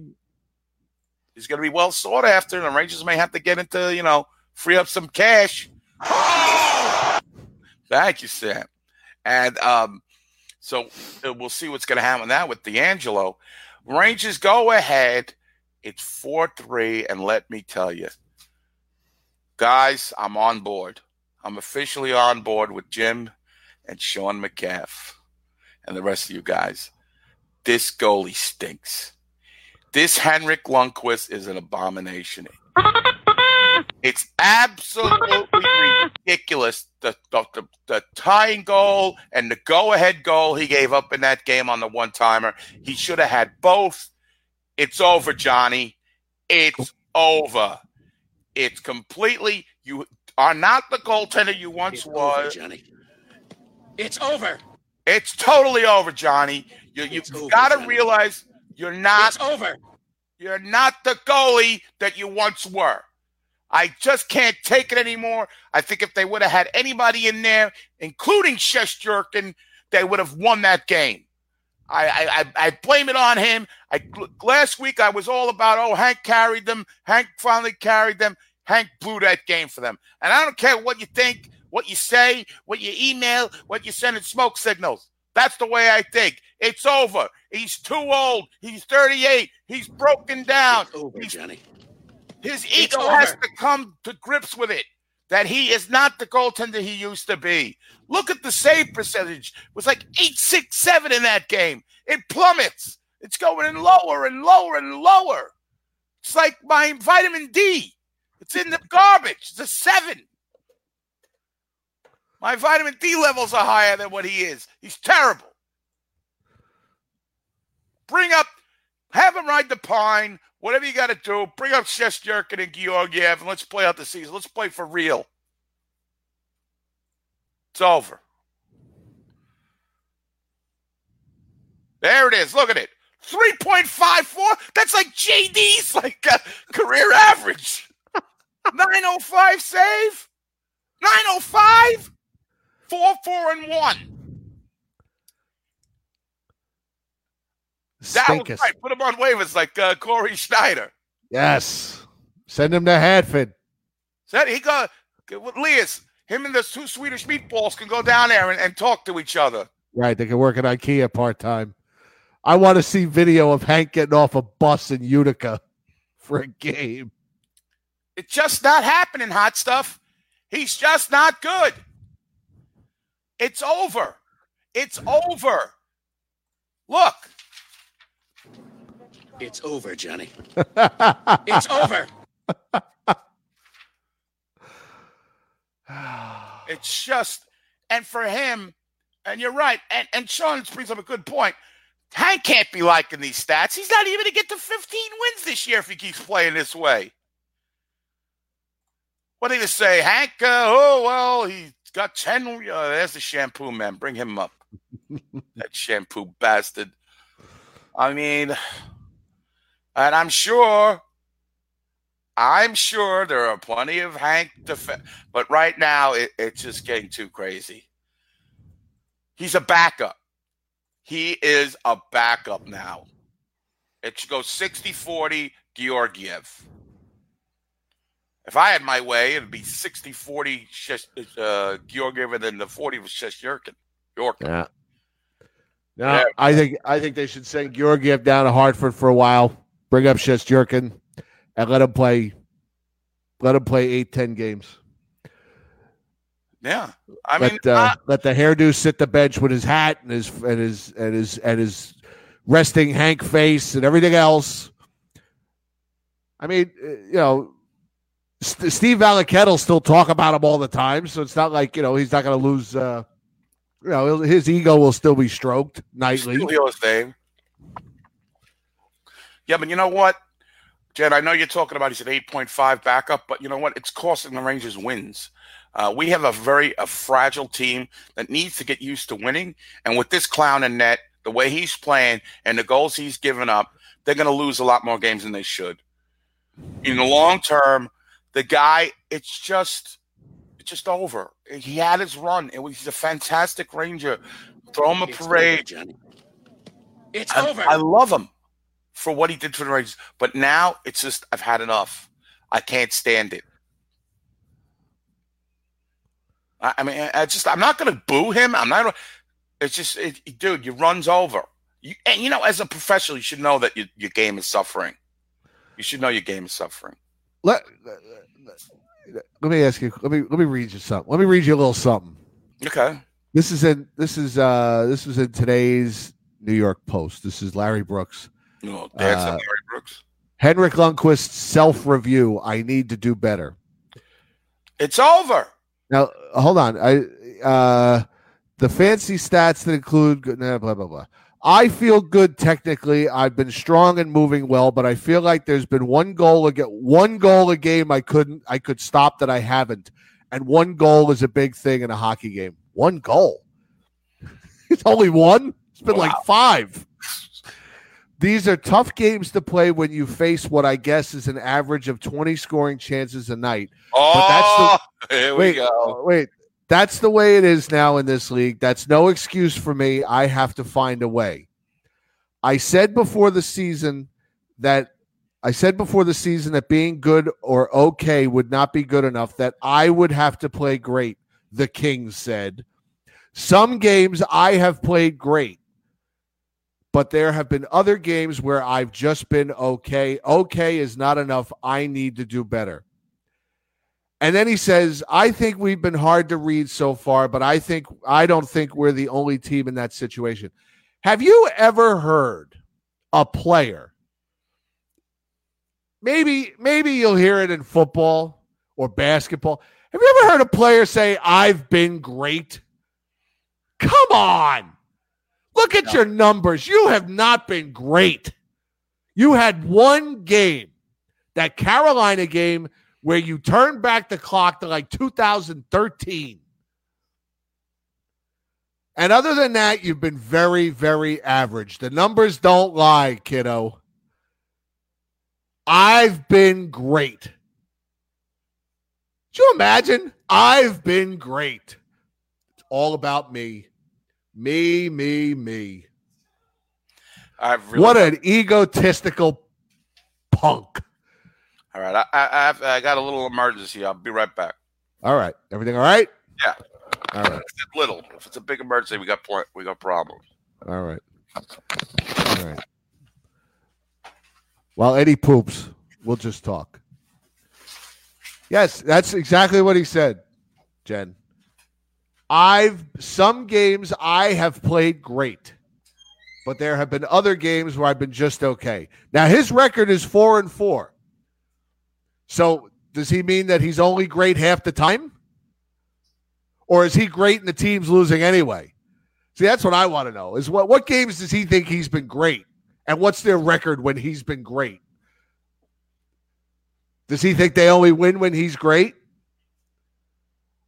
He's going to be well sought after, and the Rangers may have to get into, you know, free up some cash. Oh! Thank you, Sam. And um, so we'll see what's going to happen now with D'Angelo. Rangers, go ahead. It's four three, and let me tell you, guys, I'm on board. I'm officially on board with Jim and Sean McCaff and the rest of you guys. This goalie stinks. This Henrik Lundqvist is an abomination. It's absolutely ridiculous. The, the, the, the tying goal and the go-ahead goal he gave up in that game on the one-timer. He should have had both. It's over, Johnny. It's over. It's completely – you are not the goaltender you once was. Johnny. It's over. It's totally over, Johnny. You, you've got to realize – You're not it's over. You're not the goalie that you once were. I just can't take it anymore. I think if they would have had anybody in there, including Shesterkin, they would have won that game. I I, I, I blame it on him. I, last week I was all about, oh, Hank carried them. Hank finally carried them. Hank blew that game for them. And I don't care what you think, what you say, what you email, what you send in smoke signals. That's the way I think. It's over. He's too old. He's thirty-eight. He's broken down. It's over, He's, Johnny. His ego has to come to grips with it, that he is not the goaltender he used to be. Look at the save percentage. It was like eight sixty-seven in that game. It plummets. It's going in lower and lower and lower. It's like my vitamin D. It's in the garbage. It's a seven. My vitamin D levels are higher than what he is. He's terrible. Bring up, have him ride the pine, whatever you got to do. Bring up Shesterkin and Georgiev, and let's play out the season. Let's play for real. It's over. There it is. Look at it. three point five four. That's like J D's like uh, career average. nine oh five save. nine oh five. four four and one. That was right. Put him on waivers like uh, Corey Schneider. Yes. Send him to Hartford. Said he got with Lias. Him and the two Swedish meatballs can go down there and, and talk to each other. Right. They can work at IKEA part time. I want to see video of Hank getting off a bus in Utica for a game. It's just not happening, hot stuff. He's just not good. It's over. It's over. Look. It's over, Johnny. It's over. It's just, and for him, and you're right, and, and Sean brings up a good point. Hank can't be liking these stats. He's not even going to get to fifteen wins this year if he keeps playing this way. What did he say? Hank, uh, oh, well, he's got ten. Uh, there's the shampoo man. Bring him up. That shampoo bastard. I mean, and I'm sure, I'm sure there are plenty of Hank defense. But right now, it, it's just getting too crazy. He's a backup. He is a backup now. It should go sixty forty Georgiev. If I had my way, it would be sixty forty uh, Georgiev and then the forty was Shesterkin. Yeah. No, yeah. I think I think they should send Georgiev down to Hartford for a while, bring up Shesterkin, and let him play let him play eight, ten games. Yeah. I let, mean uh, I... let the hairdo sit the bench with his hat and his and his and his and his resting Hank face and everything else. I mean, you know, Steve Valiquette'll still talk about him all the time, so it's not like, you know, he's not going to lose. Uh, you know, his ego will still be stroked nightly. Still his name. Yeah, but you know what? Jed, I know you're talking about he's an eight point five backup, but you know what? It's costing the Rangers wins. Uh, we have a very a fragile team that needs to get used to winning. And with this clown in net, the way he's playing and the goals he's given up, they're going to lose a lot more games than they should. In the long term, the guy, it's just it's just over. He had his run. It was, he's a fantastic Ranger. Throw him a parade. It's over. It's I, over. I love him for what he did for the Rangers. But now it's just I've had enough. I can't stand it. I, I mean, I just I'm not going to boo him. I'm not. It's just, it, dude, your run's over. You, and, you know, as a professional, you should know that your, your game is suffering. You should know your game is suffering. Let, let, let, let me ask you. Let me let me read you something. Let me read you a little something. Okay. This is in this is uh this was in today's New York Post. This is Larry Brooks. No, that's uh, Larry Brooks. Henrik Lundqvist's self-review. I need to do better. It's over. Now hold on. I uh, the fancy stats that include blah blah blah. blah. I feel good technically. I've been strong and moving well, but I feel like there's been one goal a, one goal a game I couldn't I could stop that I haven't. And one goal is a big thing in a hockey game. One goal. It's only one. It's been wow. like five. These are tough games to play when you face what I guess is an average of twenty scoring chances a night. Oh, but that's the, here we wait, go. Wait. That's the way it is now in this league. That's no excuse for me. I have to find a way. I said before the season that I said before the season that being good or okay would not be good enough, that I would have to play great, the King said. Some games I have played great, but there have been other games where I've just been okay. Okay is not enough. I need to do better. And then he says, I think we've been hard to read so far, but I think I don't think we're the only team in that situation. Have you ever heard a player? Maybe, maybe you'll hear it in football or basketball. Have you ever heard a player say, I've been great? Come on. Look at no. your numbers. You have not been great. You had one game, that Carolina game, where you turn back the clock to like two thousand thirteen. And other than that, you've been very, very average. The numbers don't lie, kiddo. I've been great. Could you imagine? I've been great. It's all about me. Me, me, me. I've really- what an egotistical punk. All right, I, I I got a little emergency. I'll be right back. All right, everything all right? Yeah. All right. It's little. If it's a big emergency, we got pl- we got problems. All right. All right. While Eddie poops, we'll just talk. Yes, that's exactly what he said, Jen. I've some games I have played great, but there have been other games where I've been just okay. Now his record is four and four. So does he mean that he's only great half the time? Or is he great and the team's losing anyway? See, that's what I want to know. Is what, what games does he think he's been great? And what's their record when he's been great? Does he think they only win when he's great?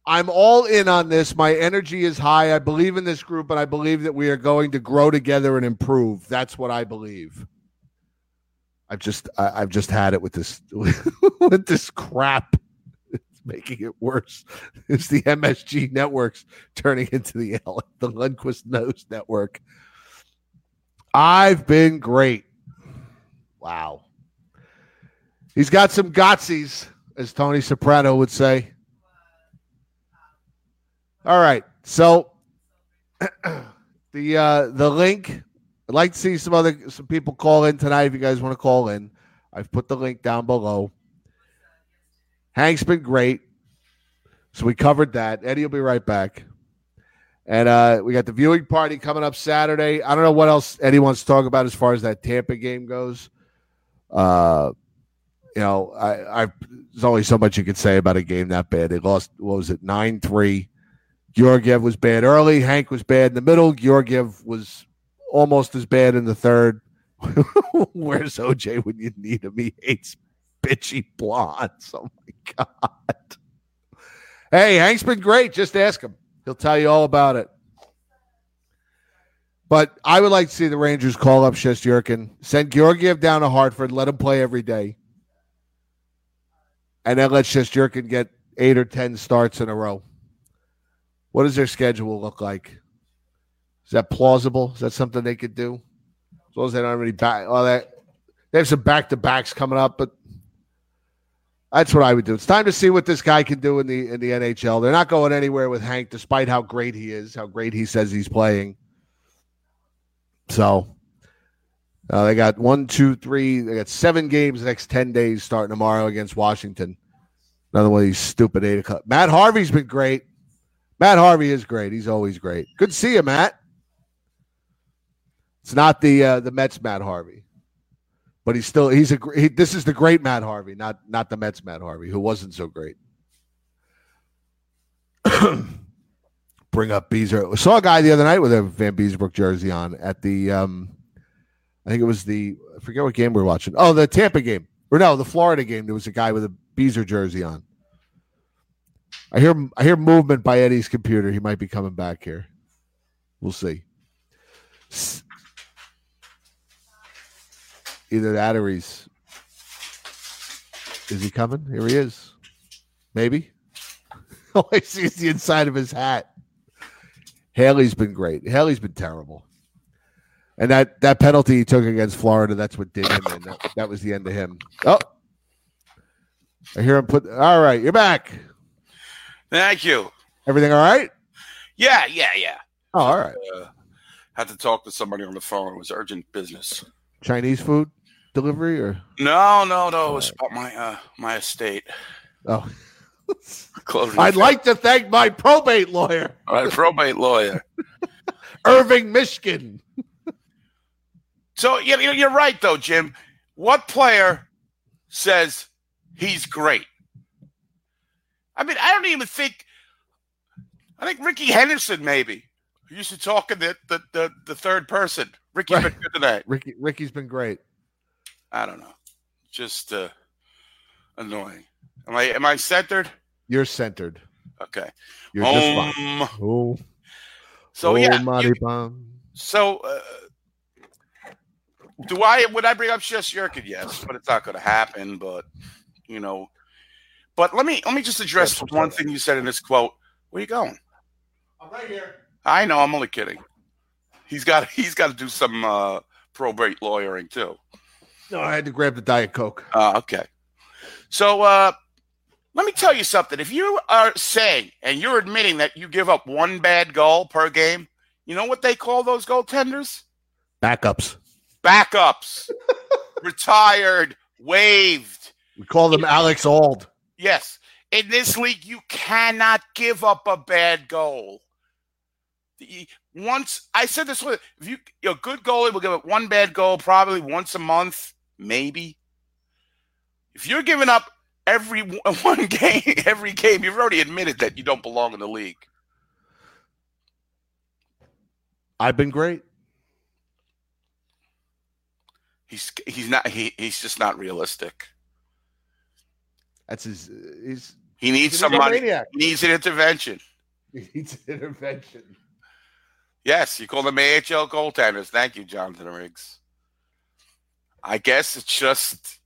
I'm all in on this. My energy is high. I believe in this group, and I believe that we are going to grow together and improve. That's what I believe. I've just I've just had it with this with this crap. It's making it worse. It's the M S G networks turning into the L, the Lundqvist Nose Network. I've been great. Wow. He's got some gotsies, as Tony Soprano would say. All right. So the uh, the link. I'd like to see some other some people call in tonight if you guys want to call in. I've put the link down below. Hank's been great. So we covered that. Eddie will be right back. And uh, we got the viewing party coming up Saturday. I don't know what else Eddie wants to talk about as far as that Tampa game goes. Uh, you know, I, I there's only so much you can say about a game that bad. They lost, what was it, nine three. Georgiev was bad early. Hank was bad in the middle. Georgiev was almost as bad in the third. Where's O J when you need him? He hates bitchy blondes. Oh, my God. Hey, Hank's been great. Just ask him. He'll tell you all about it. But I would like to see the Rangers call up Shesterkin, send Georgiev down to Hartford, let him play every day, and then let Shesterkin get eight or ten starts in a row. What does their schedule look like? Is that plausible? Is that something they could do? As long as they don't have any back, all that. They have some back-to-backs coming up, but that's what I would do. It's time to see what this guy can do in the in the N H L. They're not going anywhere with Hank, despite how great he is, how great he says he's playing. So uh, they got one, two, three. They got seven games the next ten days starting tomorrow against Washington. Another one of these stupid eight o'clock. Matt Harvey's been great. Matt Harvey is great. He's always great. Good to see you, Matt. It's not the uh, the Mets Matt Harvey, but he's still he's a he, this is the great Matt Harvey, not not the Mets Matt Harvey, who wasn't so great. Bring up Beezer. I saw a guy the other night with a Van Beesbrook jersey on at the, um, I think it was the, I forget what game we were watching. Oh, the Tampa game. Or no, the Florida game. There was a guy with a Beezer jersey on. I hear I hear movement by Eddie's computer. He might be coming back here. We'll see. Either that or he's, is he coming? Here he is. Maybe. All I see is the inside of his hat. Haley's been great. Haley's been terrible. And that, that penalty he took against Florida, that's what did him in. That, that was the end of him. Oh. I hear him put... All right, you're back. Thank you. Everything all right? Yeah, yeah, yeah. Oh, all right. Uh, had to talk to somebody on the phone. It was urgent business. Chinese food delivery? Or No, no, no. All it was right. about my, uh, my estate. Oh, I'd like to thank my probate lawyer. My probate lawyer. Irving Mishkin. So you know, you're right, though, Jim. What player says he's great? I mean, I don't even think – I think Ricky Henderson maybe. He used to talk in the, the, the, the third person. Ricky's right. been good tonight. Ricky, Ricky's been great. I don't know. Just uh, annoying. Am I am I centered? You're centered. Okay. You're um, just fine. Oh. So oh, yeah. You, so uh, do I? Would I bring up Shesterkin? Yes, but it's not going to happen. But you know. But let me let me just address That's one thing you said in this quote. Where are you going? I'm right here. I know. I'm only kidding. He's got he's got to do some uh, probate lawyering too. No, I had to grab the Diet Coke. Uh, okay. So. Uh, Let me tell you something. If you are saying and you're admitting that you give up one bad goal per game, you know what they call those goaltenders? Backups. Backups. Retired. Waived. We call them Alex Auld. Yes. In this league, you cannot give up a bad goal. Once I said this, if you a good goalie will give up one bad goal probably once a month, maybe. If you're giving up Every one game, every game, you've already admitted that you don't belong in the league. I've been great. He's he's not he he's just not realistic. That's his. He's, he needs he's somebody. He needs an intervention. He needs an intervention. Yes, you call them A H L goaltenders. Thank you, Jonathan Riggs. I guess it's just.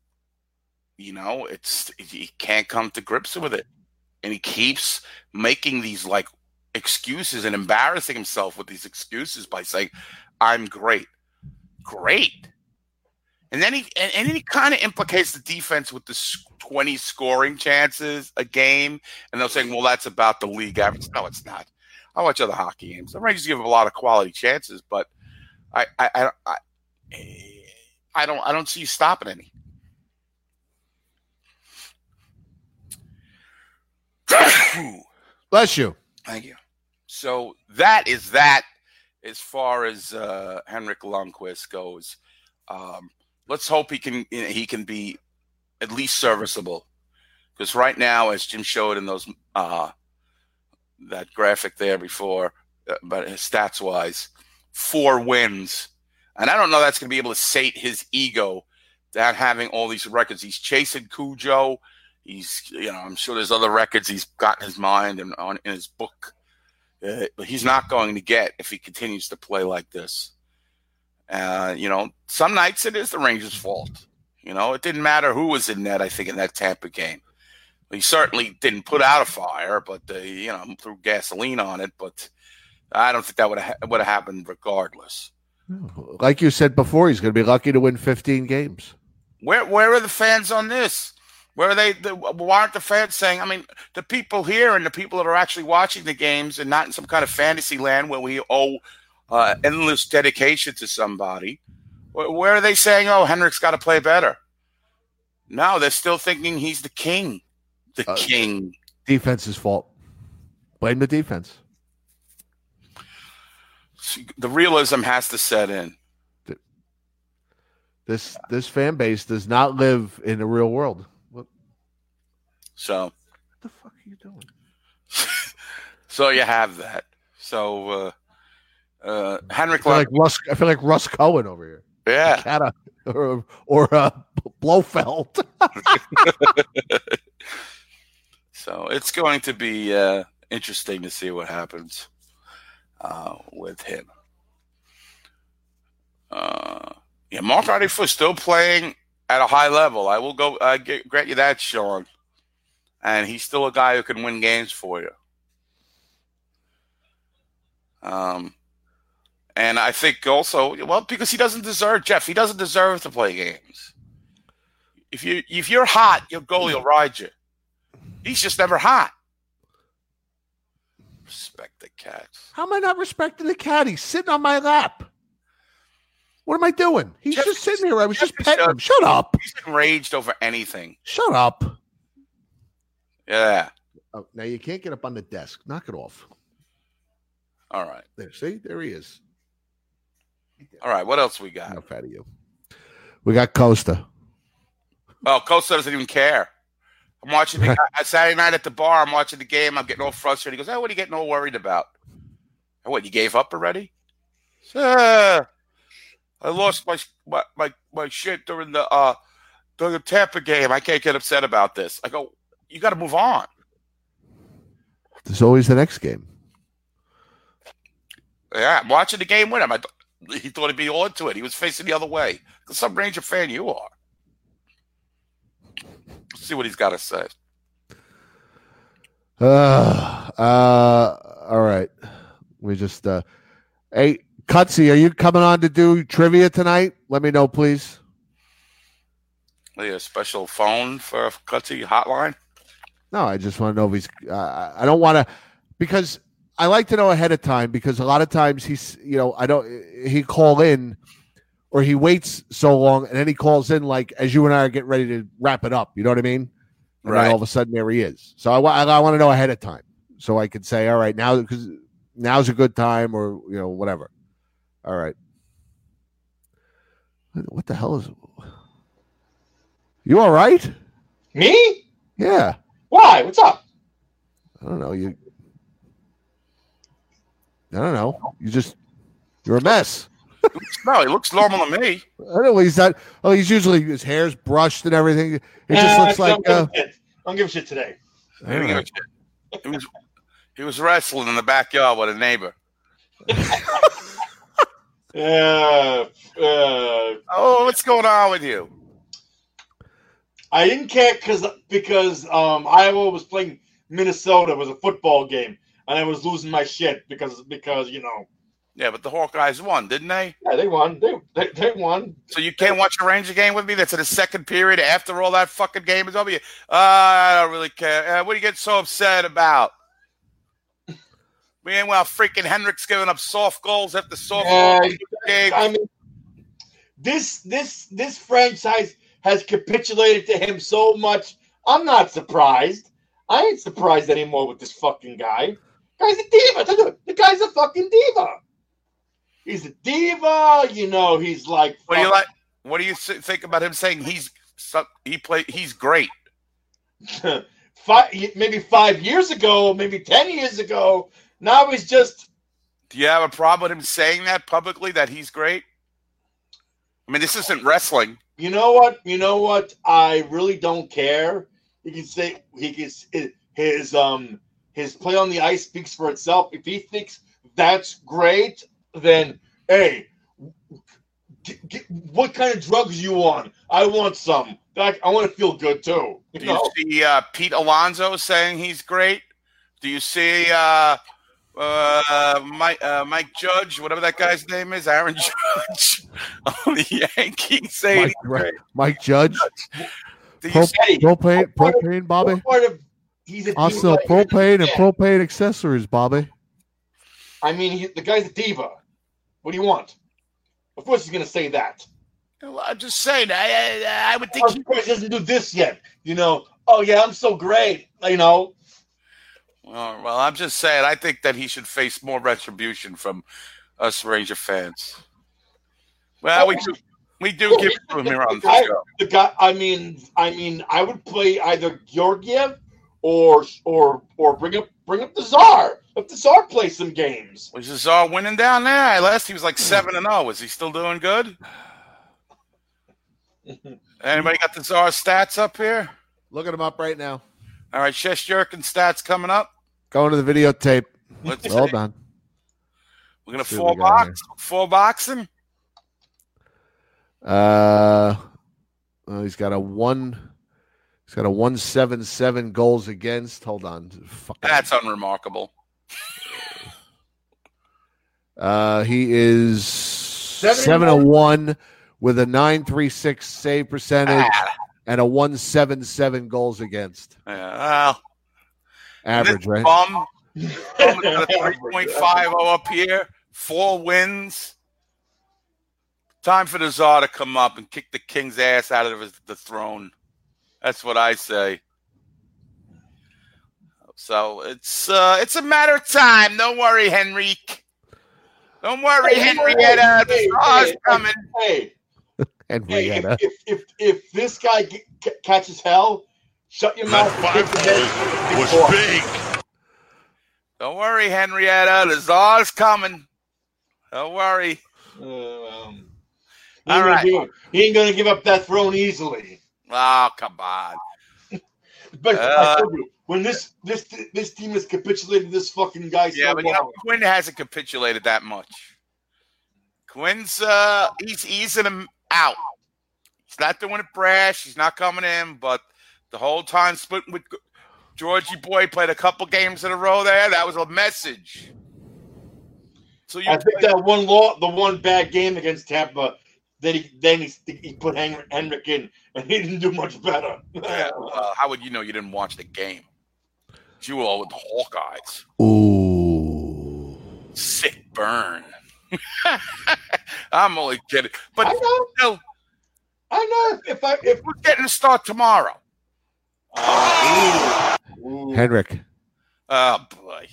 You know, it's he can't come to grips with it. And he keeps making these, like, excuses and embarrassing himself with these excuses by saying, I'm great. Great. And then he and, and then he kind of implicates the defense with the twenty scoring chances a game. And they're saying, well, that's about the league average. No, it's not. I watch other hockey games. The Rangers give up a lot of quality chances, but I, I, I, I, I, don't, I don't see you stopping any. Bless you. Thank you. So that is that as far as uh, Henrik Lundqvist goes. Um, let's hope he can he can be at least serviceable. Because right now, as Jim showed in those uh, that graphic there before, uh, but his stats-wise, four wins. And I don't know that's going to be able to sate his ego, that having all these records. He's chasing Cujo. He's, you know, I'm sure there's other records he's got in his mind and on in his book. Uh, but he's not going to get if he continues to play like this. Uh, you know, some nights it is the Rangers' fault. You know, it didn't matter who was in net, I think, in that Tampa game. He certainly didn't put out a fire, but, uh, you know, threw gasoline on it. But I don't think that would have would have happened regardless. Like you said before, he's going to be lucky to win fifteen games. Where where are the fans on this? Where are they? The, why aren't the fans saying? I mean, the people here and the people that are actually watching the games and not in some kind of fantasy land where we owe uh, endless dedication to somebody. Where, where are they saying, oh, Henrik's got to play better? No, they're still thinking he's the king. The uh, king. Defense's fault. Blame the defense. The realism has to set in. This this fan base does not live in the real world. What? So, what the fuck are you doing? So you have that. So uh, uh, Henrik, I feel like Russ. I feel like Russ Cohen over here. Yeah, like a, or or uh, Blofeld. So it's going to be uh, interesting to see what happens uh, with him. Uh, yeah, Mark Radiford still playing at a high level. I will go uh, get, grant you that, Sean. And he's still a guy who can win games for you. Um, and I think also, well, because he doesn't deserve Jeff. He doesn't deserve to play games. If you if you're hot, your goalie will ride you. He's just never hot. Respect the cat. How am I not respecting the cat? He's sitting on my lap. What am I doing? He's Jeff, just sitting here. I was Jeff just petting shut, him. Shut up. He's enraged over anything. Shut up. Yeah. Oh, now you can't get up on the desk. Knock it off. All right. There. See? There he is. All right. What else we got? Enough out of you. We got Costa. Well, Costa doesn't even care. I'm watching the guy, Saturday night at the bar. I'm watching the game. I'm getting all frustrated. He goes, "Oh, hey, what are you getting all worried about? And what, you gave up already? Uh, I lost my, my my my shit during the uh during the Tampa game. I can't get upset about this." I go, "You got to move on. There's always the next game." Yeah, I'm watching the game with him. I th- he thought he'd be on to it. He was facing the other way. Some Ranger fan you are. See what he's got to say. Uh, uh, all right. We just, uh, hey, Cutsy, are you coming on to do trivia tonight? Let me know, please. A special phone for Cutsy hotline? No, I just want to know if he's, uh, I don't want to, because I like to know ahead of time, because a lot of times he's, you know, I don't, he call in. Or he waits so long, and then he calls in, like, as you and I are getting ready to wrap it up. You know what I mean? And right. Then all of a sudden, there he is. So I, I, I want to know ahead of time. So I could say, all right, now because now's a good time or, you know, whatever. All right. What the hell is it? You all right? Me? Yeah. Why? What's up? I don't know. You. I don't know. You just, you're a mess. No, he looks normal to me. I don't know. He's not. Oh, he's usually his hair's brushed and everything. He nah, just looks I like. Don't uh, give a don't give a shit today. I didn't give a shit. He was, he was wrestling in the backyard with a neighbor. uh, uh, oh, what's going on with you? I didn't care because because um, Iowa was playing Minnesota. It was a football game, and I was losing my shit because because you know. Yeah, but the Hawkeyes won, didn't they? Yeah, they won. They they, they won. So you can't watch a Ranger game with me that's in the second period after all that fucking game is over? Uh, I don't really care. Uh, what are you getting so upset about? Meanwhile, freaking Henrik's giving up soft goals after soft uh, goals. I mean, this, this, this franchise has capitulated to him so much. I'm not surprised. I ain't surprised anymore with this fucking guy. The guy's a diva. The guy's a fucking diva. He's a diva, you know. He's like, what do you like? What do you think about him saying he's he play? He's great. five, maybe five years ago, maybe ten years ago. Now he's just. Do you have a problem with him saying that publicly? That he's great? I mean, this isn't wrestling. You know what? You know what? I really don't care. He can say he can. His um his play on the ice speaks for itself. If he thinks that's great, then hey, g- g- what kind of drugs you on? I want some. I, I want to feel good too. You Do know? you see uh, Pete Alonso saying he's great? Do you see uh, uh, Mike uh, Mike Judge, whatever that guy's name is, Aaron Judge on the Yankees saying Mike, great? Mike Judge. Do you Pro- say propane? Propane, Bobby. He's a also diva. propane and propane accessories, Bobby. I mean, he, the guy's a diva. What do you want? Of course, he's going to say that. Well, I'm just saying. I I, I would think he doesn't do this yet. You know. Oh yeah, I'm so great. You know. Well, well, I'm just saying. I think that he should face more retribution from us Ranger fans. Well, oh, we do. We do well, give it to him here on the show. The guy. I mean. I mean. I would play either Georgiev. Or or or bring up bring up the Czar. Let the Czar play some games. Was the Czar winning down there? Last he was like seven and zero. Is he still doing good? Anybody got the Czar stats up here? Look at them up right now. All right, Shesterkin stats coming up. Going to the videotape. Let's well see. done. We're gonna full we box full boxing. Uh, well, he's got a one. He's got a one seventy-seven goals against. Hold on. Fuck. That's unremarkable. uh, he is seven oh one with a nine thirty-six save percentage ah. and a one seventy-seven goals against. Yeah, well, average, right? Bum. three point five oh up here. Four wins. Time for the Czar to come up and kick the king's ass out of his, the throne. That's what I say. So it's uh, it's a matter of time. Don't worry, Henrique. Don't worry, hey, Henrietta. Hey, hey, hey, coming. Hey, Henrietta. Hey, if, if, if, if this guy g- c- catches hell, shut your mouth. That was before. big. Don't worry, Henrietta. The Czar's coming. Don't worry. Um, All right. He ain't going to give up that throne easily. Oh, come on. But uh, you, when this this this team has capitulated this fucking guy yeah, so but you know, Quinn hasn't capitulated that much. Quinn's uh he's easing him out. He's not doing it brash, he's not coming in, but the whole time splitting with Georgie Boy played a couple games in a row there. That was a message. So you I think that one law the one bad game against Tampa. Then he then he, he put Henrik in, and he didn't do much better. Yeah, well, how would you know you didn't watch the game? You were all with the Hawkeyes. Ooh. Sick burn. I'm only kidding. But I know, still, I know if, if I if we're getting a start tomorrow. Uh, oh. Henrik. Oh, boy.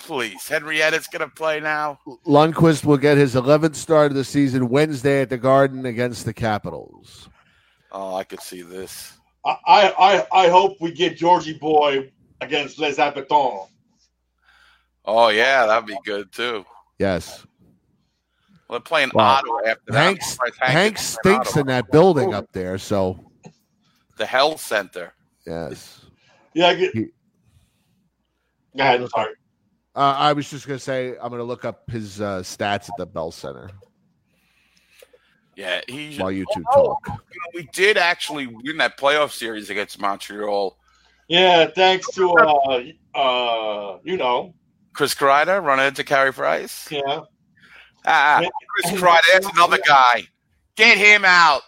Please, Henrietta's going to play now. Lundqvist will get his eleventh start of the season Wednesday at the Garden against the Capitals. Oh, I could see this. I I, I hope we get Georgie Boy against Les Habitants. Oh, yeah, that'd be good, too. Yes. Well, they're playing wow. Ottawa after Hank's, that. Hank, Hank stinks in that building up there, so. The Health Center. Yes. Yeah, I get. He... Go ahead, I'm sorry. Uh, I was just going to say, I'm going to look up his uh, stats at the Bell Center. Yeah. He, While you two oh, talk. You know, we did actually win that playoff series against Montreal. Yeah, thanks to, uh, uh, you know. Chris Kreider running into Carey Price. Yeah. Ah, Chris Kreider, that's another guy. Get him out.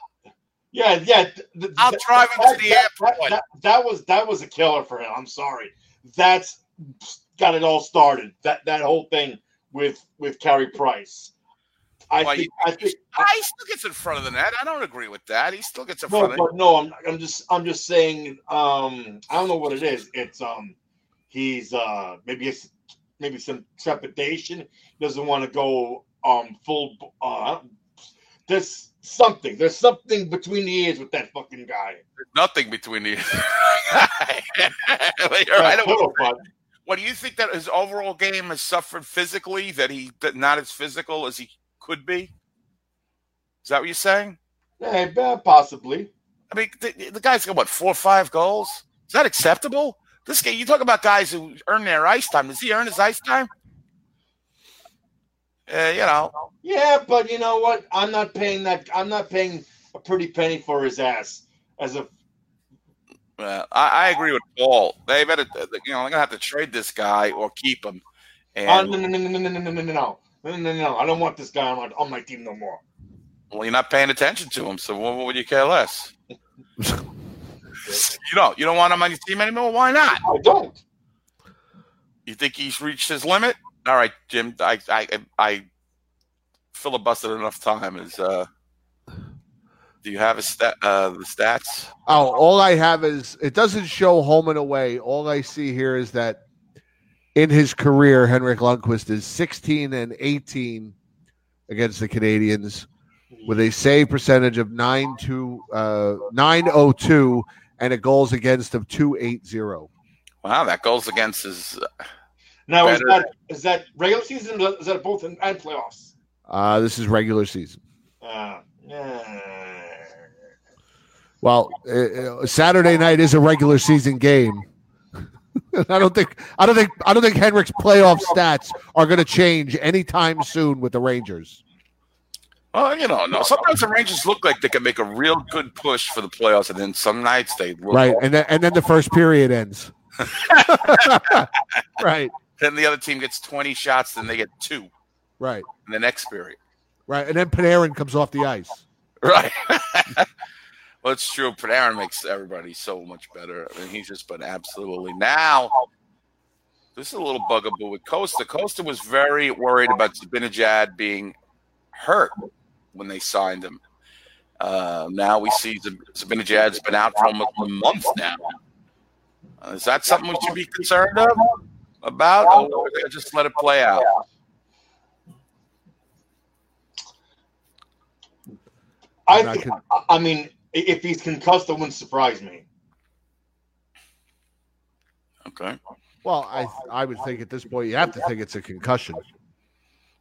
Yeah, yeah. Th- th- I'll th- drive him that, to the that, airport. That, that, that, was, that was a killer for him. I'm sorry. That's – got it all started. That that whole thing with with Carey Price. I well, think I think I, he still gets in front of the net. I don't agree with that. He still gets in no, front but of No, I'm I'm just I'm just saying um I don't know what it is. It's um he's uh maybe it's maybe some trepidation. He doesn't want to go um full uh there's something. There's something between the ears with that fucking guy. There's nothing between the ears. You're right. I What do you think that his overall game has suffered physically? That he that not as physical as he could be. Is that what you're saying? Yeah, possibly. I mean, the, the guy's got, what, four or five goals? Is that acceptable? This guy, you talk about guys who earn their ice time. Does he earn his ice time? Uh, you know. Yeah, but you know what? I'm not paying that. I'm not paying a pretty penny for his ass. As a, well, I, I agree with Paul. They better, you know, they're gonna have to trade this guy or keep him. And uh, no, no, no, no, no, no, no, no, no, no, no, no! I don't want this guy on my, on my team no more. Well, you're not paying attention to him, so what would you care less? You don't. You don't want him on your team anymore? Why not? I don't. You think he's reached his limit? All right, Jim. I I I filibustered enough time. Is uh, do you have a stat? Uh, the stats? Oh, all I have is it doesn't show home and away. All I see here is that in his career, Henrik Lundqvist is sixteen and eighteen against the Canadians, with a save percentage of nine oh two and a goals against of two eighty. Wow, that goals against is. Uh, Now, is that, is that regular season? Is that both in, and playoffs? Uh, this is regular season. Uh, yeah. Well, uh, Saturday night is a regular season game. I don't think I don't think I don't think Henrik's playoff stats are going to change anytime soon with the Rangers. Well, you know, no. Sometimes the Rangers look like they can make a real good push for the playoffs, and then some nights they look right, off. and then, and then the first period ends. Right. Then the other team gets twenty shots, then they get two. Right. In the next period. Right. And then Panarin comes off the ice. Right. Well, it's true. Panarin makes everybody so much better. I mean, he's just been absolutely. Now, this is a little bugaboo with Costa. Costa was very worried about Zibanejad being hurt when they signed him. Uh, now we see Zibanejad's been out for almost a month now. Uh, is that something we should be concerned of? About or just let it play out. I think, I mean, if he's concussed, it wouldn't surprise me. Okay. Well, I I would think at this point you have to think it's a concussion.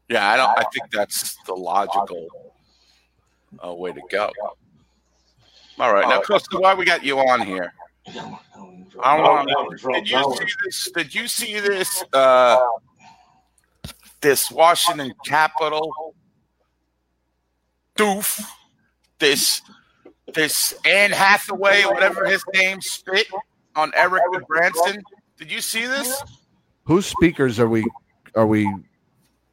Yeah, I don't. I think that's the logical uh, way to go. All right, now, Costa, why we got you on here? No, no, no, I don't no, know. No, did you no. see this? Did you see this? Uh, this Washington Capitol doof, this this Anne Hathaway, whatever his name, spit on Eric Branson. Did you see this? Whose speakers are we? Are we?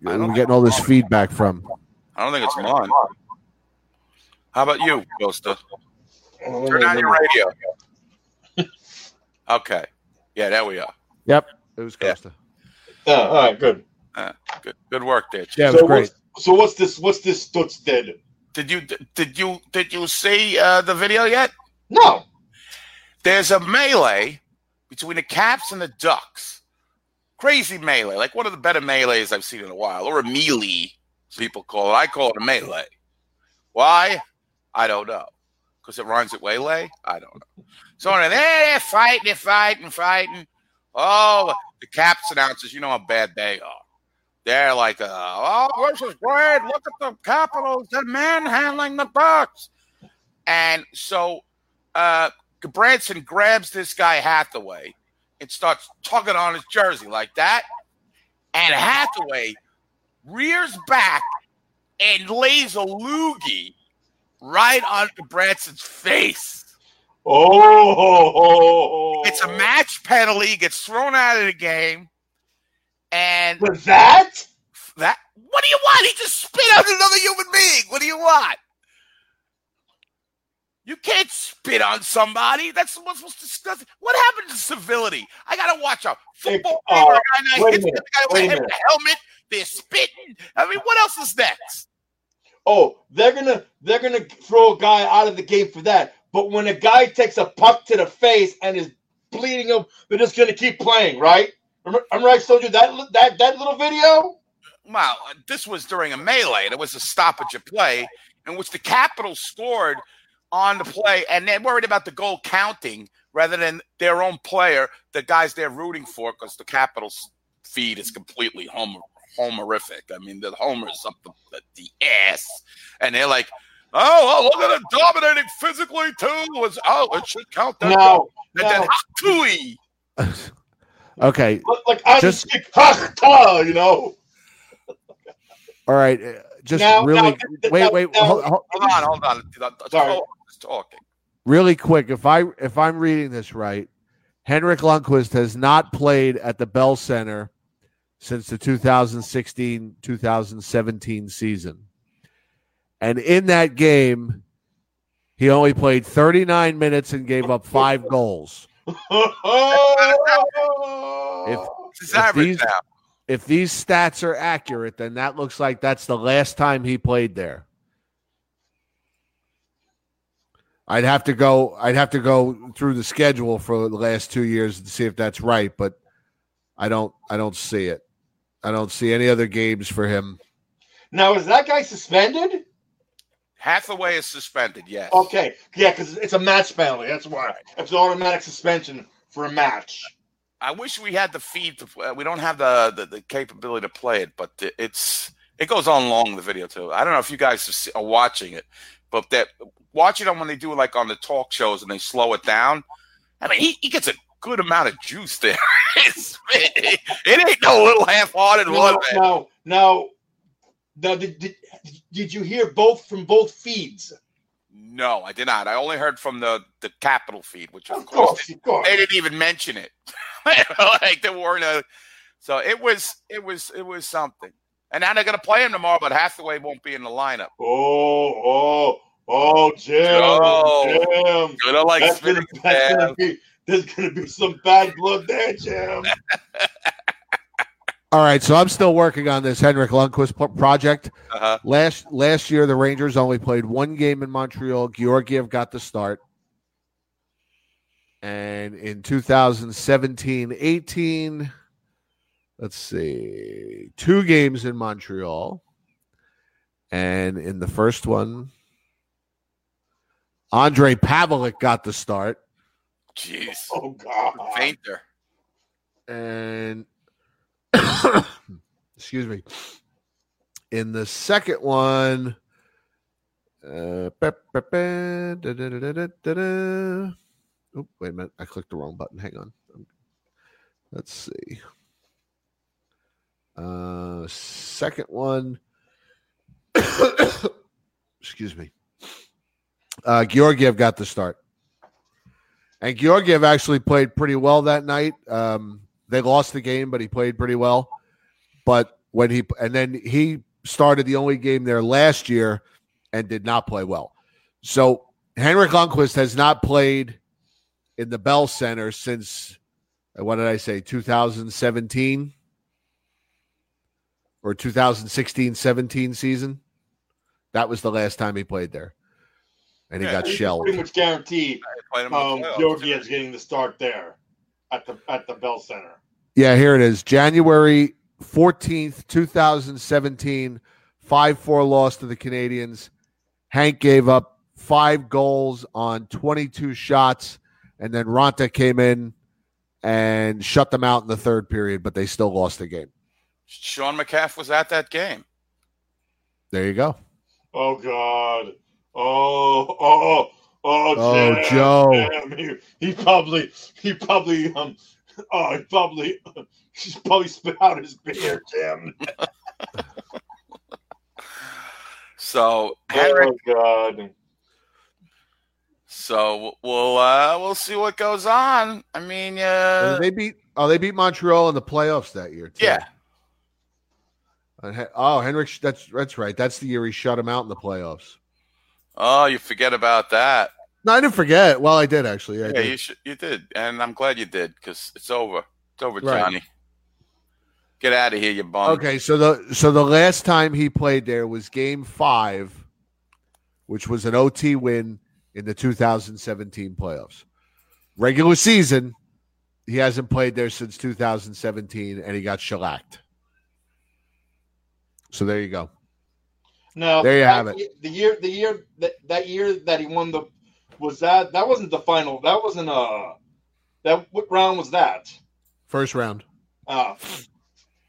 Are we getting all this feedback from? I don't think it's mine. How about you, Costa? Turn on your radio. Okay. Yeah, there we are. Yep. It was Costa. Yeah. Oh, all right, good. Uh, good. Good work there, Chief. Yeah, it was so great. What's, so what's this what's this Stutz did? Did you did you did you see uh, the video yet? No. There's a melee between the Caps and the Ducks. Crazy melee. Like one of the better melees I've seen in a while, or a melee, people call it. I call it a melee. Why? I don't know. Because it rhymes with waylay? I don't know. So they're, they're fighting, they're fighting, fighting. Oh, the Caps announcers, you know how bad they are. They're like, uh, oh, this is great. Look at the Capitals. They're manhandling the Bucks. And so uh, Branson grabs this guy Hathaway and starts tugging on his jersey like that. And Hathaway rears back and lays a loogie right on Branson's face. Oh, it's a match penalty. Gets thrown out of the game, and with that, that what do you want? He just spit out another human being. What do you want? You can't spit on somebody. That's what's most disgusting. What happened to civility? I gotta watch out. Football player, hey, uh, hits the guy with a helmet. helmet. They're spitting. I mean, what else is next? Oh, they're gonna they're gonna throw a guy out of the game for that. But when a guy takes a puck to the face and is bleeding him, they're just going to keep playing, right? Remember, remember I showed you that, that that little video? Wow, this was during a melee, and it was a stoppage of play in which the Capitals scored on the play, and they're worried about the goal counting rather than their own player, the guys they're rooting for, because the Capitals feed is completely homer, homerific. I mean, the homers up the, the ass, and they're like, oh, oh, look at it, dominating physically too. Was out. It should count that. No, no. And then Hatui. Okay. Like I just you know. All right. Just now, really now, th- wait, now, wait, now, hold, hold, hold on, hold on. That's sorry. All I was talking. Really quick, if I if I'm reading this right, Henrik Lundqvist has not played at the Bell Center since the two thousand sixteen two thousand seventeen season. And in that game, he only played thirty-nine minutes and gave up five goals. If, if, these, if these stats are accurate, then that looks like that's the last time he played there. I'd have to go. I'd have to go through the schedule for the last two years to see if that's right, but I don't. I don't see it. I don't see any other games for him. Now, is that guy suspended? Hathaway is suspended. Yes. Okay. Yeah, because it's a match penalty. That's why it's automatic suspension for a match. I wish we had the feed. To, we don't have the, the the capability to play it, but it's it goes on long, the video too. I don't know if you guys are watching it, but that. Watch it on when they do like on the talk shows and they slow it down. I mean, he, he gets a good amount of juice there. It's, it, it ain't no little half-hearted no, one. No, no, no. Did, did, did you hear both from both feeds? No, I did not. I only heard from the, the Capital feed, which of, of course, course, of course they didn't even mention it. Like there weren't a. So it was, it was, it was something. And now they're gonna play him tomorrow, but Hathaway won't be in the lineup. Oh, oh. Oh, Jim! Oh, Jim! Gonna like that's gonna, that's gonna be, there's gonna be some bad blood there, Jim. All right, so I'm still working on this Henrik Lundqvist project. Uh-huh. Last last year, the Rangers only played one game in Montreal. Georgiev got the start, and in two thousand seventeen eighteen, let's see, two games in Montreal, and in the first one. Andre Pavlik got the start. Jeez. Oh, God. Painter. And, excuse me. In the second one, uh, ba, ba, ba, da, da, da, da, da, da. Oh, wait a minute. I clicked the wrong button. Hang on. Let's see. Uh, second one. Excuse me. Uh, Georgiev got the start. And Georgiev actually played pretty well that night. Um, they lost the game, but he played pretty well. But when he and then he started the only game there last year and did not play well. So Henrik Lundqvist has not played in the Bell Center since, what did I say, two thousand seventeen or two thousand sixteen seventeen season? That was the last time he played there. And he yeah, got shelled. Pretty much guaranteed. Um, Georgiev's getting the start there at the at the Bell Center. Yeah, here it is. January fourteenth, two thousand seventeen, five four loss to the Canadians. Hank gave up five goals on twenty two shots, and then Ronta came in and shut them out in the third period, but they still lost the game. Sean McCaff was at that game. There you go. Oh God. Oh, oh, oh, oh, damn, oh Joe! Damn. He, he probably, he probably, um, oh, he probably, he probably spit out his beer, Jim. So, Henrik, oh God. So we'll uh, we'll see what goes on. I mean, uh, they beat oh they beat Montreal in the playoffs that year too. Yeah. Oh, Henrik, that's that's right. That's the year he shut him out in the playoffs. Oh, you forget about that. No, I didn't forget. Well, I did, actually. I yeah, did. You, sh- you did, and I'm glad you did, because it's over. It's over, right. Johnny. Get out of here, you bum. Okay, so the so the last time he played there was Game five, which was an O T win in the two thousand seventeen playoffs. Regular season, he hasn't played there since two thousand seventeen, and he got shellacked. So there you go. No, there you have it. The year, the year that, that year that he won the was that that wasn't the final. That wasn't a that what round was that? First round. Oh.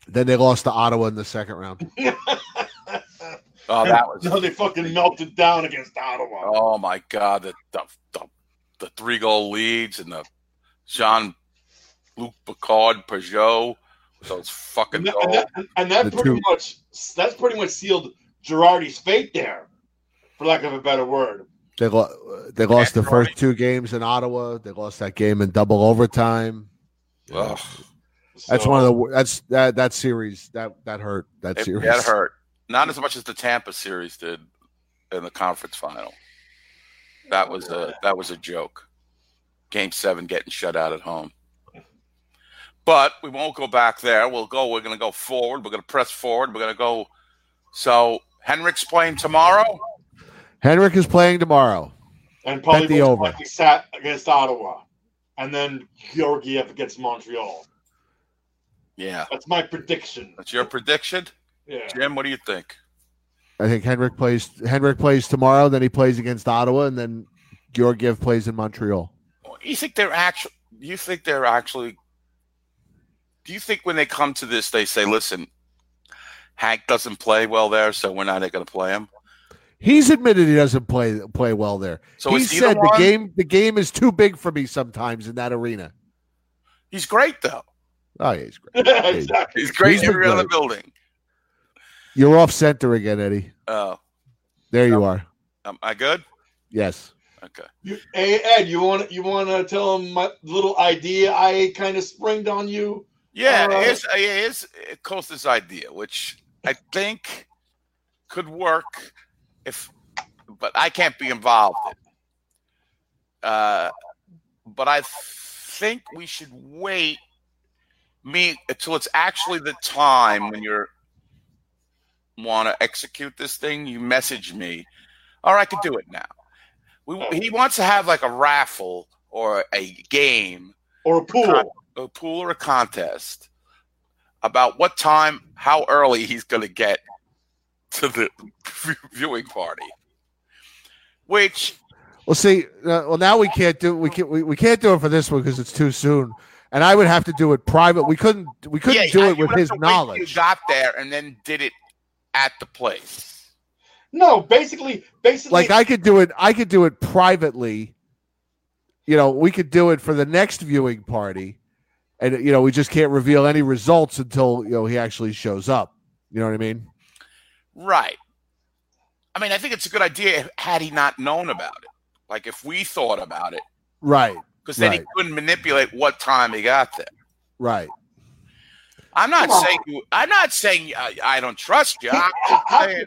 Then they lost to Ottawa in the second round. Oh, that was. No, they fucking melted down against Ottawa. Oh my God, the the the, the three goal leads and the Jean-Luc Picard Peugeot with those fucking goals. And that, and that pretty two. much that's pretty much sealed Girardi's fate there, for lack of a better word. They lo- they lost the first two games in Ottawa. They lost that game in double overtime. Ugh. That's so, one of the that's that that series that that hurt that it, series that hurt. Not as much as the Tampa series did in the conference final. That was a that was a joke. Game seven getting shut out at home. But we won't go back there. We'll go. We're going to go forward. We're going to press forward. We're going to go. So Henrik's playing tomorrow. Henrik is playing tomorrow. And probably the over sat against Ottawa, and then Georgiev against Montreal. Yeah, that's my prediction. That's your prediction. Yeah. Jim, what do you think? I think Henrik plays. Henrik plays tomorrow. Then he plays against Ottawa, and then Georgiev plays in Montreal. You think they're actually? You think they're actually? Do you think when they come to this, they say, "Listen, Hank doesn't play well there, so we're not going to play him." He's admitted he doesn't play play well there. So he said the game the game is too big for me sometimes in that arena. He's great though. Oh, yeah, he's great. Yeah, exactly. He's great in the building. You're off center again, Eddie. Oh, there you are. Am I good? Yes. Okay. You, hey, Ed, you want you want to tell him my little idea I kind of springed on you? Yeah, uh, it's it's Costa's idea, which I think could work. If, but I can't be involved in. Uh, but I think we should wait me until it's actually the time when you want to execute this thing. You message me, or I could do it now. We, he wants to have like a raffle or a game or a pool, a, a pool or a contest about what time, how early he's going to get to the viewing party, which well, see, uh, well now we can't do we can't we, we can't do it for this one because it's too soon, and I would have to do it private. We couldn't we couldn't yeah, do I, it with his knowledge. You got there and then did it at the place. No, basically, basically, like I could do it. I could do it privately. You know, we could do it for the next viewing party, and you know, we just can't reveal any results until you know he actually shows up. You know what I mean? Right. I mean, I think it's a good idea had he not known about it. Like if we thought about it. Right. Because then right. he couldn't manipulate what time he got there. Right. I'm not Come saying you, I'm not saying I, I don't trust you. I'm how, saying,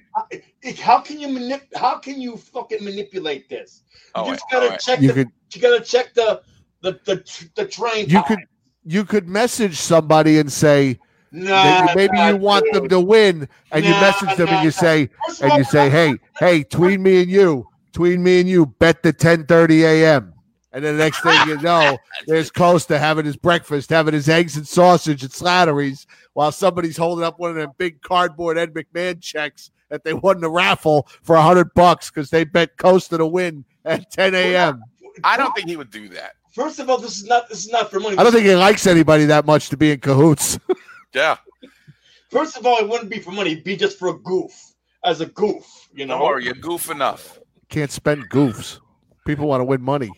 can, how can you manip- how can you fucking manipulate this? You oh, just got to right. check you the, could, you got to check the the the, the train You time. could you could message somebody and say Nah, maybe maybe nah, you want dude. them to win, and nah, you message them nah, and you say, and you say, hey, hey, tween me and you, tween me and you, bet the ten thirty a.m. And then the next thing you know, there's Costa having his breakfast, having his eggs and sausage at Slattery's, while somebody's holding up one of them big cardboard Ed McMahon checks that they won the raffle for a hundred bucks because they bet Costa to win at ten a.m. I don't think he would do that. First of all, this is not this is not for money. I don't think he likes anybody that much to be in cahoots. Yeah. First of all, it wouldn't be for money. It'd be just for a goof. As a goof, you know? Or you goof enough. Can't spend goofs. People want to win money.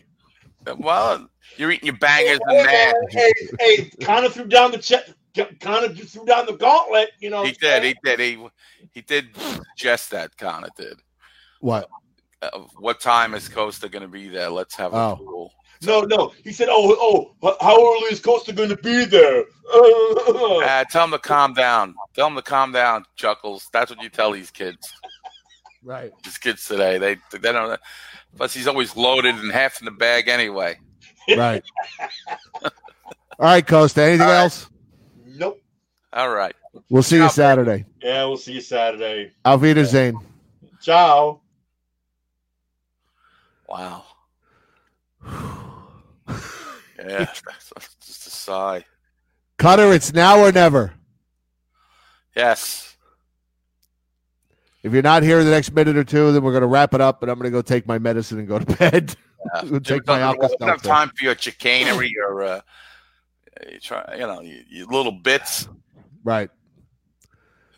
Well, you're eating your bangers hey, and that. Hey, hey, hey, Connor threw down the che- Connor threw down the gauntlet, you know. He did, he did. He he did just that, Connor did. What? Uh, what time is Costa going to be there? Let's have oh. a pool. No, no. He said, oh, oh, how early is Costa going to be there? Uh, uh, tell him to calm down. Tell him to calm down, Chuckles. That's what you tell these kids. Right. These kids today, they they don't plus he's always loaded and half in the bag anyway. Right. All right, Costa. Anything right. else? Nope. All right. We'll see Ciao, you Saturday. Man. Yeah, we'll see you Saturday. Auf Wiedersehen. Yeah. Ciao. Wow. Yeah, just a sigh. Cutter, it's now or never. Yes. If you're not here in the next minute or two, then we're going to wrap it up, and I'm going to go take my medicine and go to bed. Yeah. we'll take my I don't have time for your chicanery or, uh, you, try, you know, you, you little bits. Right.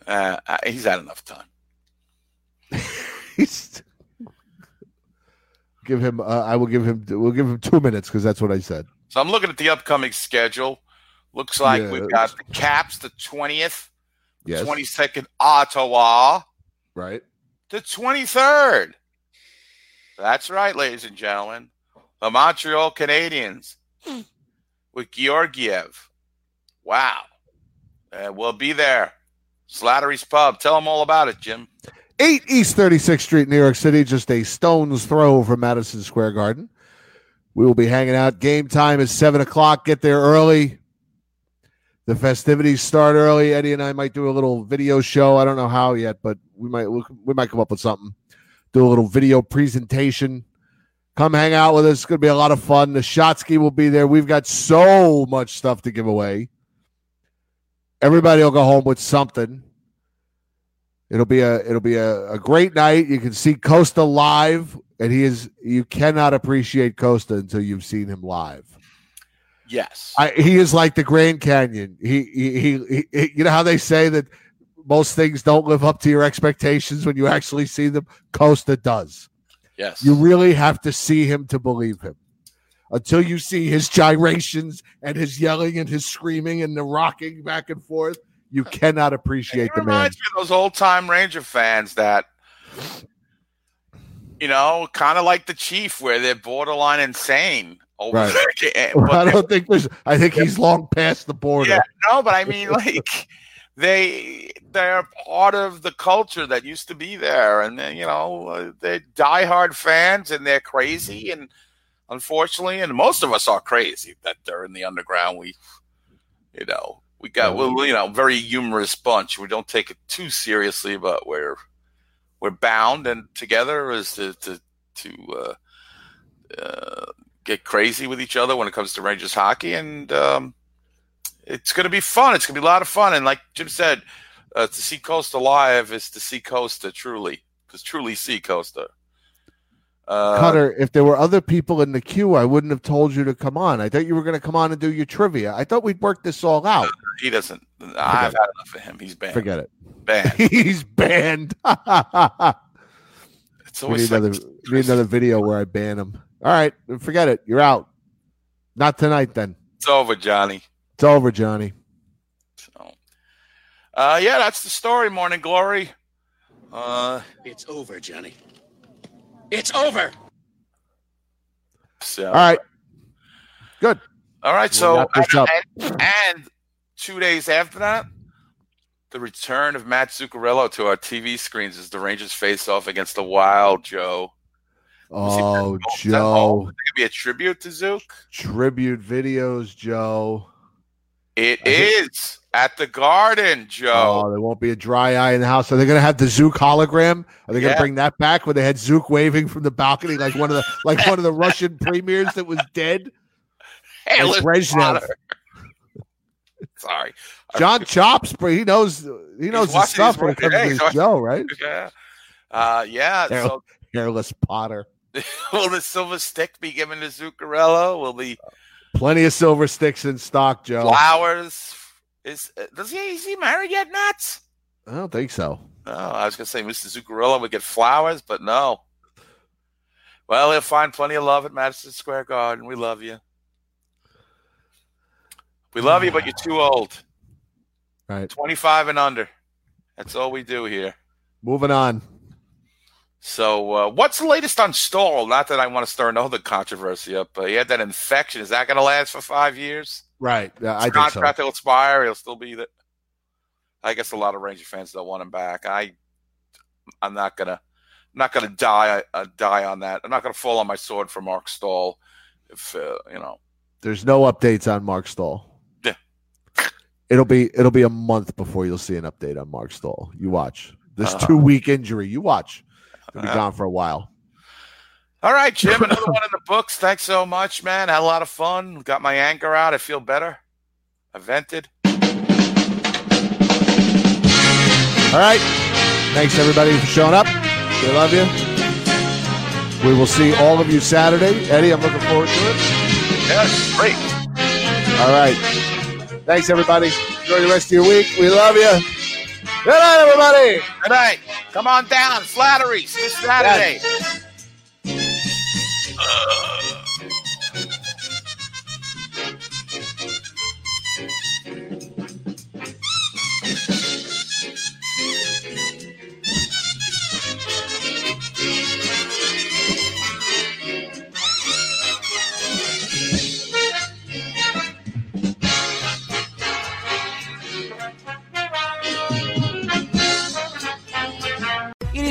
Uh, I, he's had enough time. Christ. Give him. Uh, I will give him. We'll give him two minutes because that's what I said. So I'm looking at the upcoming schedule. Looks like yeah. we've got the Caps the twentieth, yes. twenty-second Ottawa, right? The twenty-third. That's right, ladies and gentlemen. The Montreal Canadiens with Georgiev. Wow. Uh, we'll be there. Slattery's Pub. Tell them all about it, Jim. eight East thirty-sixth Street, New York City, just a stone's throw from Madison Square Garden. We will be hanging out. Game time is seven o'clock. Get there early. The festivities start early. Eddie and I might do a little video show. I don't know how yet, but we might we might come up with something. Do a little video presentation. Come hang out with us. It's going to be a lot of fun. The Shotsky will be there. We've got so much stuff to give away. Everybody will go home with something. It'll be a it'll be a, a great night. You can see Costa live, and he is you cannot appreciate Costa until you've seen him live. Yes, I, he is like the Grand Canyon. He he, he he you know how they say that most things don't live up to your expectations when you actually see them. Costa does. Yes, you really have to see him to believe him. Until you see his gyrations and his yelling and his screaming and the rocking back and forth, you cannot appreciate the man. It reminds me of those old-time Ranger fans that, you know, kind of like the Chief, where they're borderline insane. Over right. there. Well, I don't think there's. I think he's long past the border. Yeah, no, but I mean, like they they're part of the culture that used to be there, and they, you know, they're diehard fans, and they're crazy, and unfortunately, and most of us are crazy that they're in the underground. We, you know. We got, well, you know, very humorous bunch. We don't take it too seriously, but we're we're bound and together is to to, to uh, uh, get crazy with each other when it comes to Rangers hockey, and um, it's going to be fun. It's going to be a lot of fun, and like Jim said, uh, to see Costa live is to see Costa truly, because truly see Costa. Uh, Cutter, if there were other people in the queue, I wouldn't have told you to come on. I thought you were going to come on and do your trivia. I thought we'd work this all out. He doesn't. Forget I've it. had enough of him. He's banned. Forget it. Banned. He's banned. It's always we need, like another, we need another video where I ban him. All right. Forget it. You're out. Not tonight, then. It's over, Johnny. It's over, Johnny. So, uh, yeah, that's the story, Morning Glory. Uh, it's over, Johnny. It's over. So, all right. Good. All right. So, and, and two days after that, the return of Matt Zuccarello to our T V screens is the Rangers face off against the Wild, Joe. Oh, Joe. It's going to be a tribute to Zook. Tribute videos, Joe. It I is think- at the Garden, Joe. Oh, there won't be a dry eye in the house. Are they going to have the Zook hologram? Are they yeah. going to bring that back when they had Zook waving from the balcony like one of the like one of the Russian premiers that was dead? Hey, like Brezhnev. Sorry, John Chops. He knows. He knows his stuff when it comes today, to his so Joe, right? Yeah, uh, yeah. Hair- so- hairless Potter. Will the silver stick be given to Zuccarello? Will the Plenty of silver sticks in stock, Joe. Flowers. Is does he is he married yet, Nats? I don't think so. No, I was gonna say Mister Zuccarello would get flowers, but no. Well, he'll find plenty of love at Madison Square Garden. We love you. We love you, but you're too old. Right. Twenty-five and under. That's all we do here. Moving on. So, uh, what's the latest on Stoll? Not that I want to stir another controversy up, but he had that infection. Is that going to last for five years? Right. Uh, His I contract so. will expire. He'll still be there. I guess a lot of Ranger fans don't want him back. I, I'm not gonna, I'm not gonna die, uh, die on that. I'm not gonna fall on my sword for Mark Stoll. If uh, you know, there's no updates on Mark Stoll. Yeah. It'll be it'll be a month before you'll see an update on Mark Stoll. You watch this uh-huh. two week injury. You watch. We'll be gone for a while. All right, Jim, another one in the books. Thanks so much, man. Had a lot of fun. Got my anger out. I feel better. I vented. All right. Thanks, everybody, for showing up. We love you. We will see all of you Saturday. Eddie, I'm looking forward to it. Yes, great. All right. Thanks, everybody. Enjoy the rest of your week. We love you. Good night, everybody. Good night. Come on down, Slattery's this Saturday. Yes. Uh.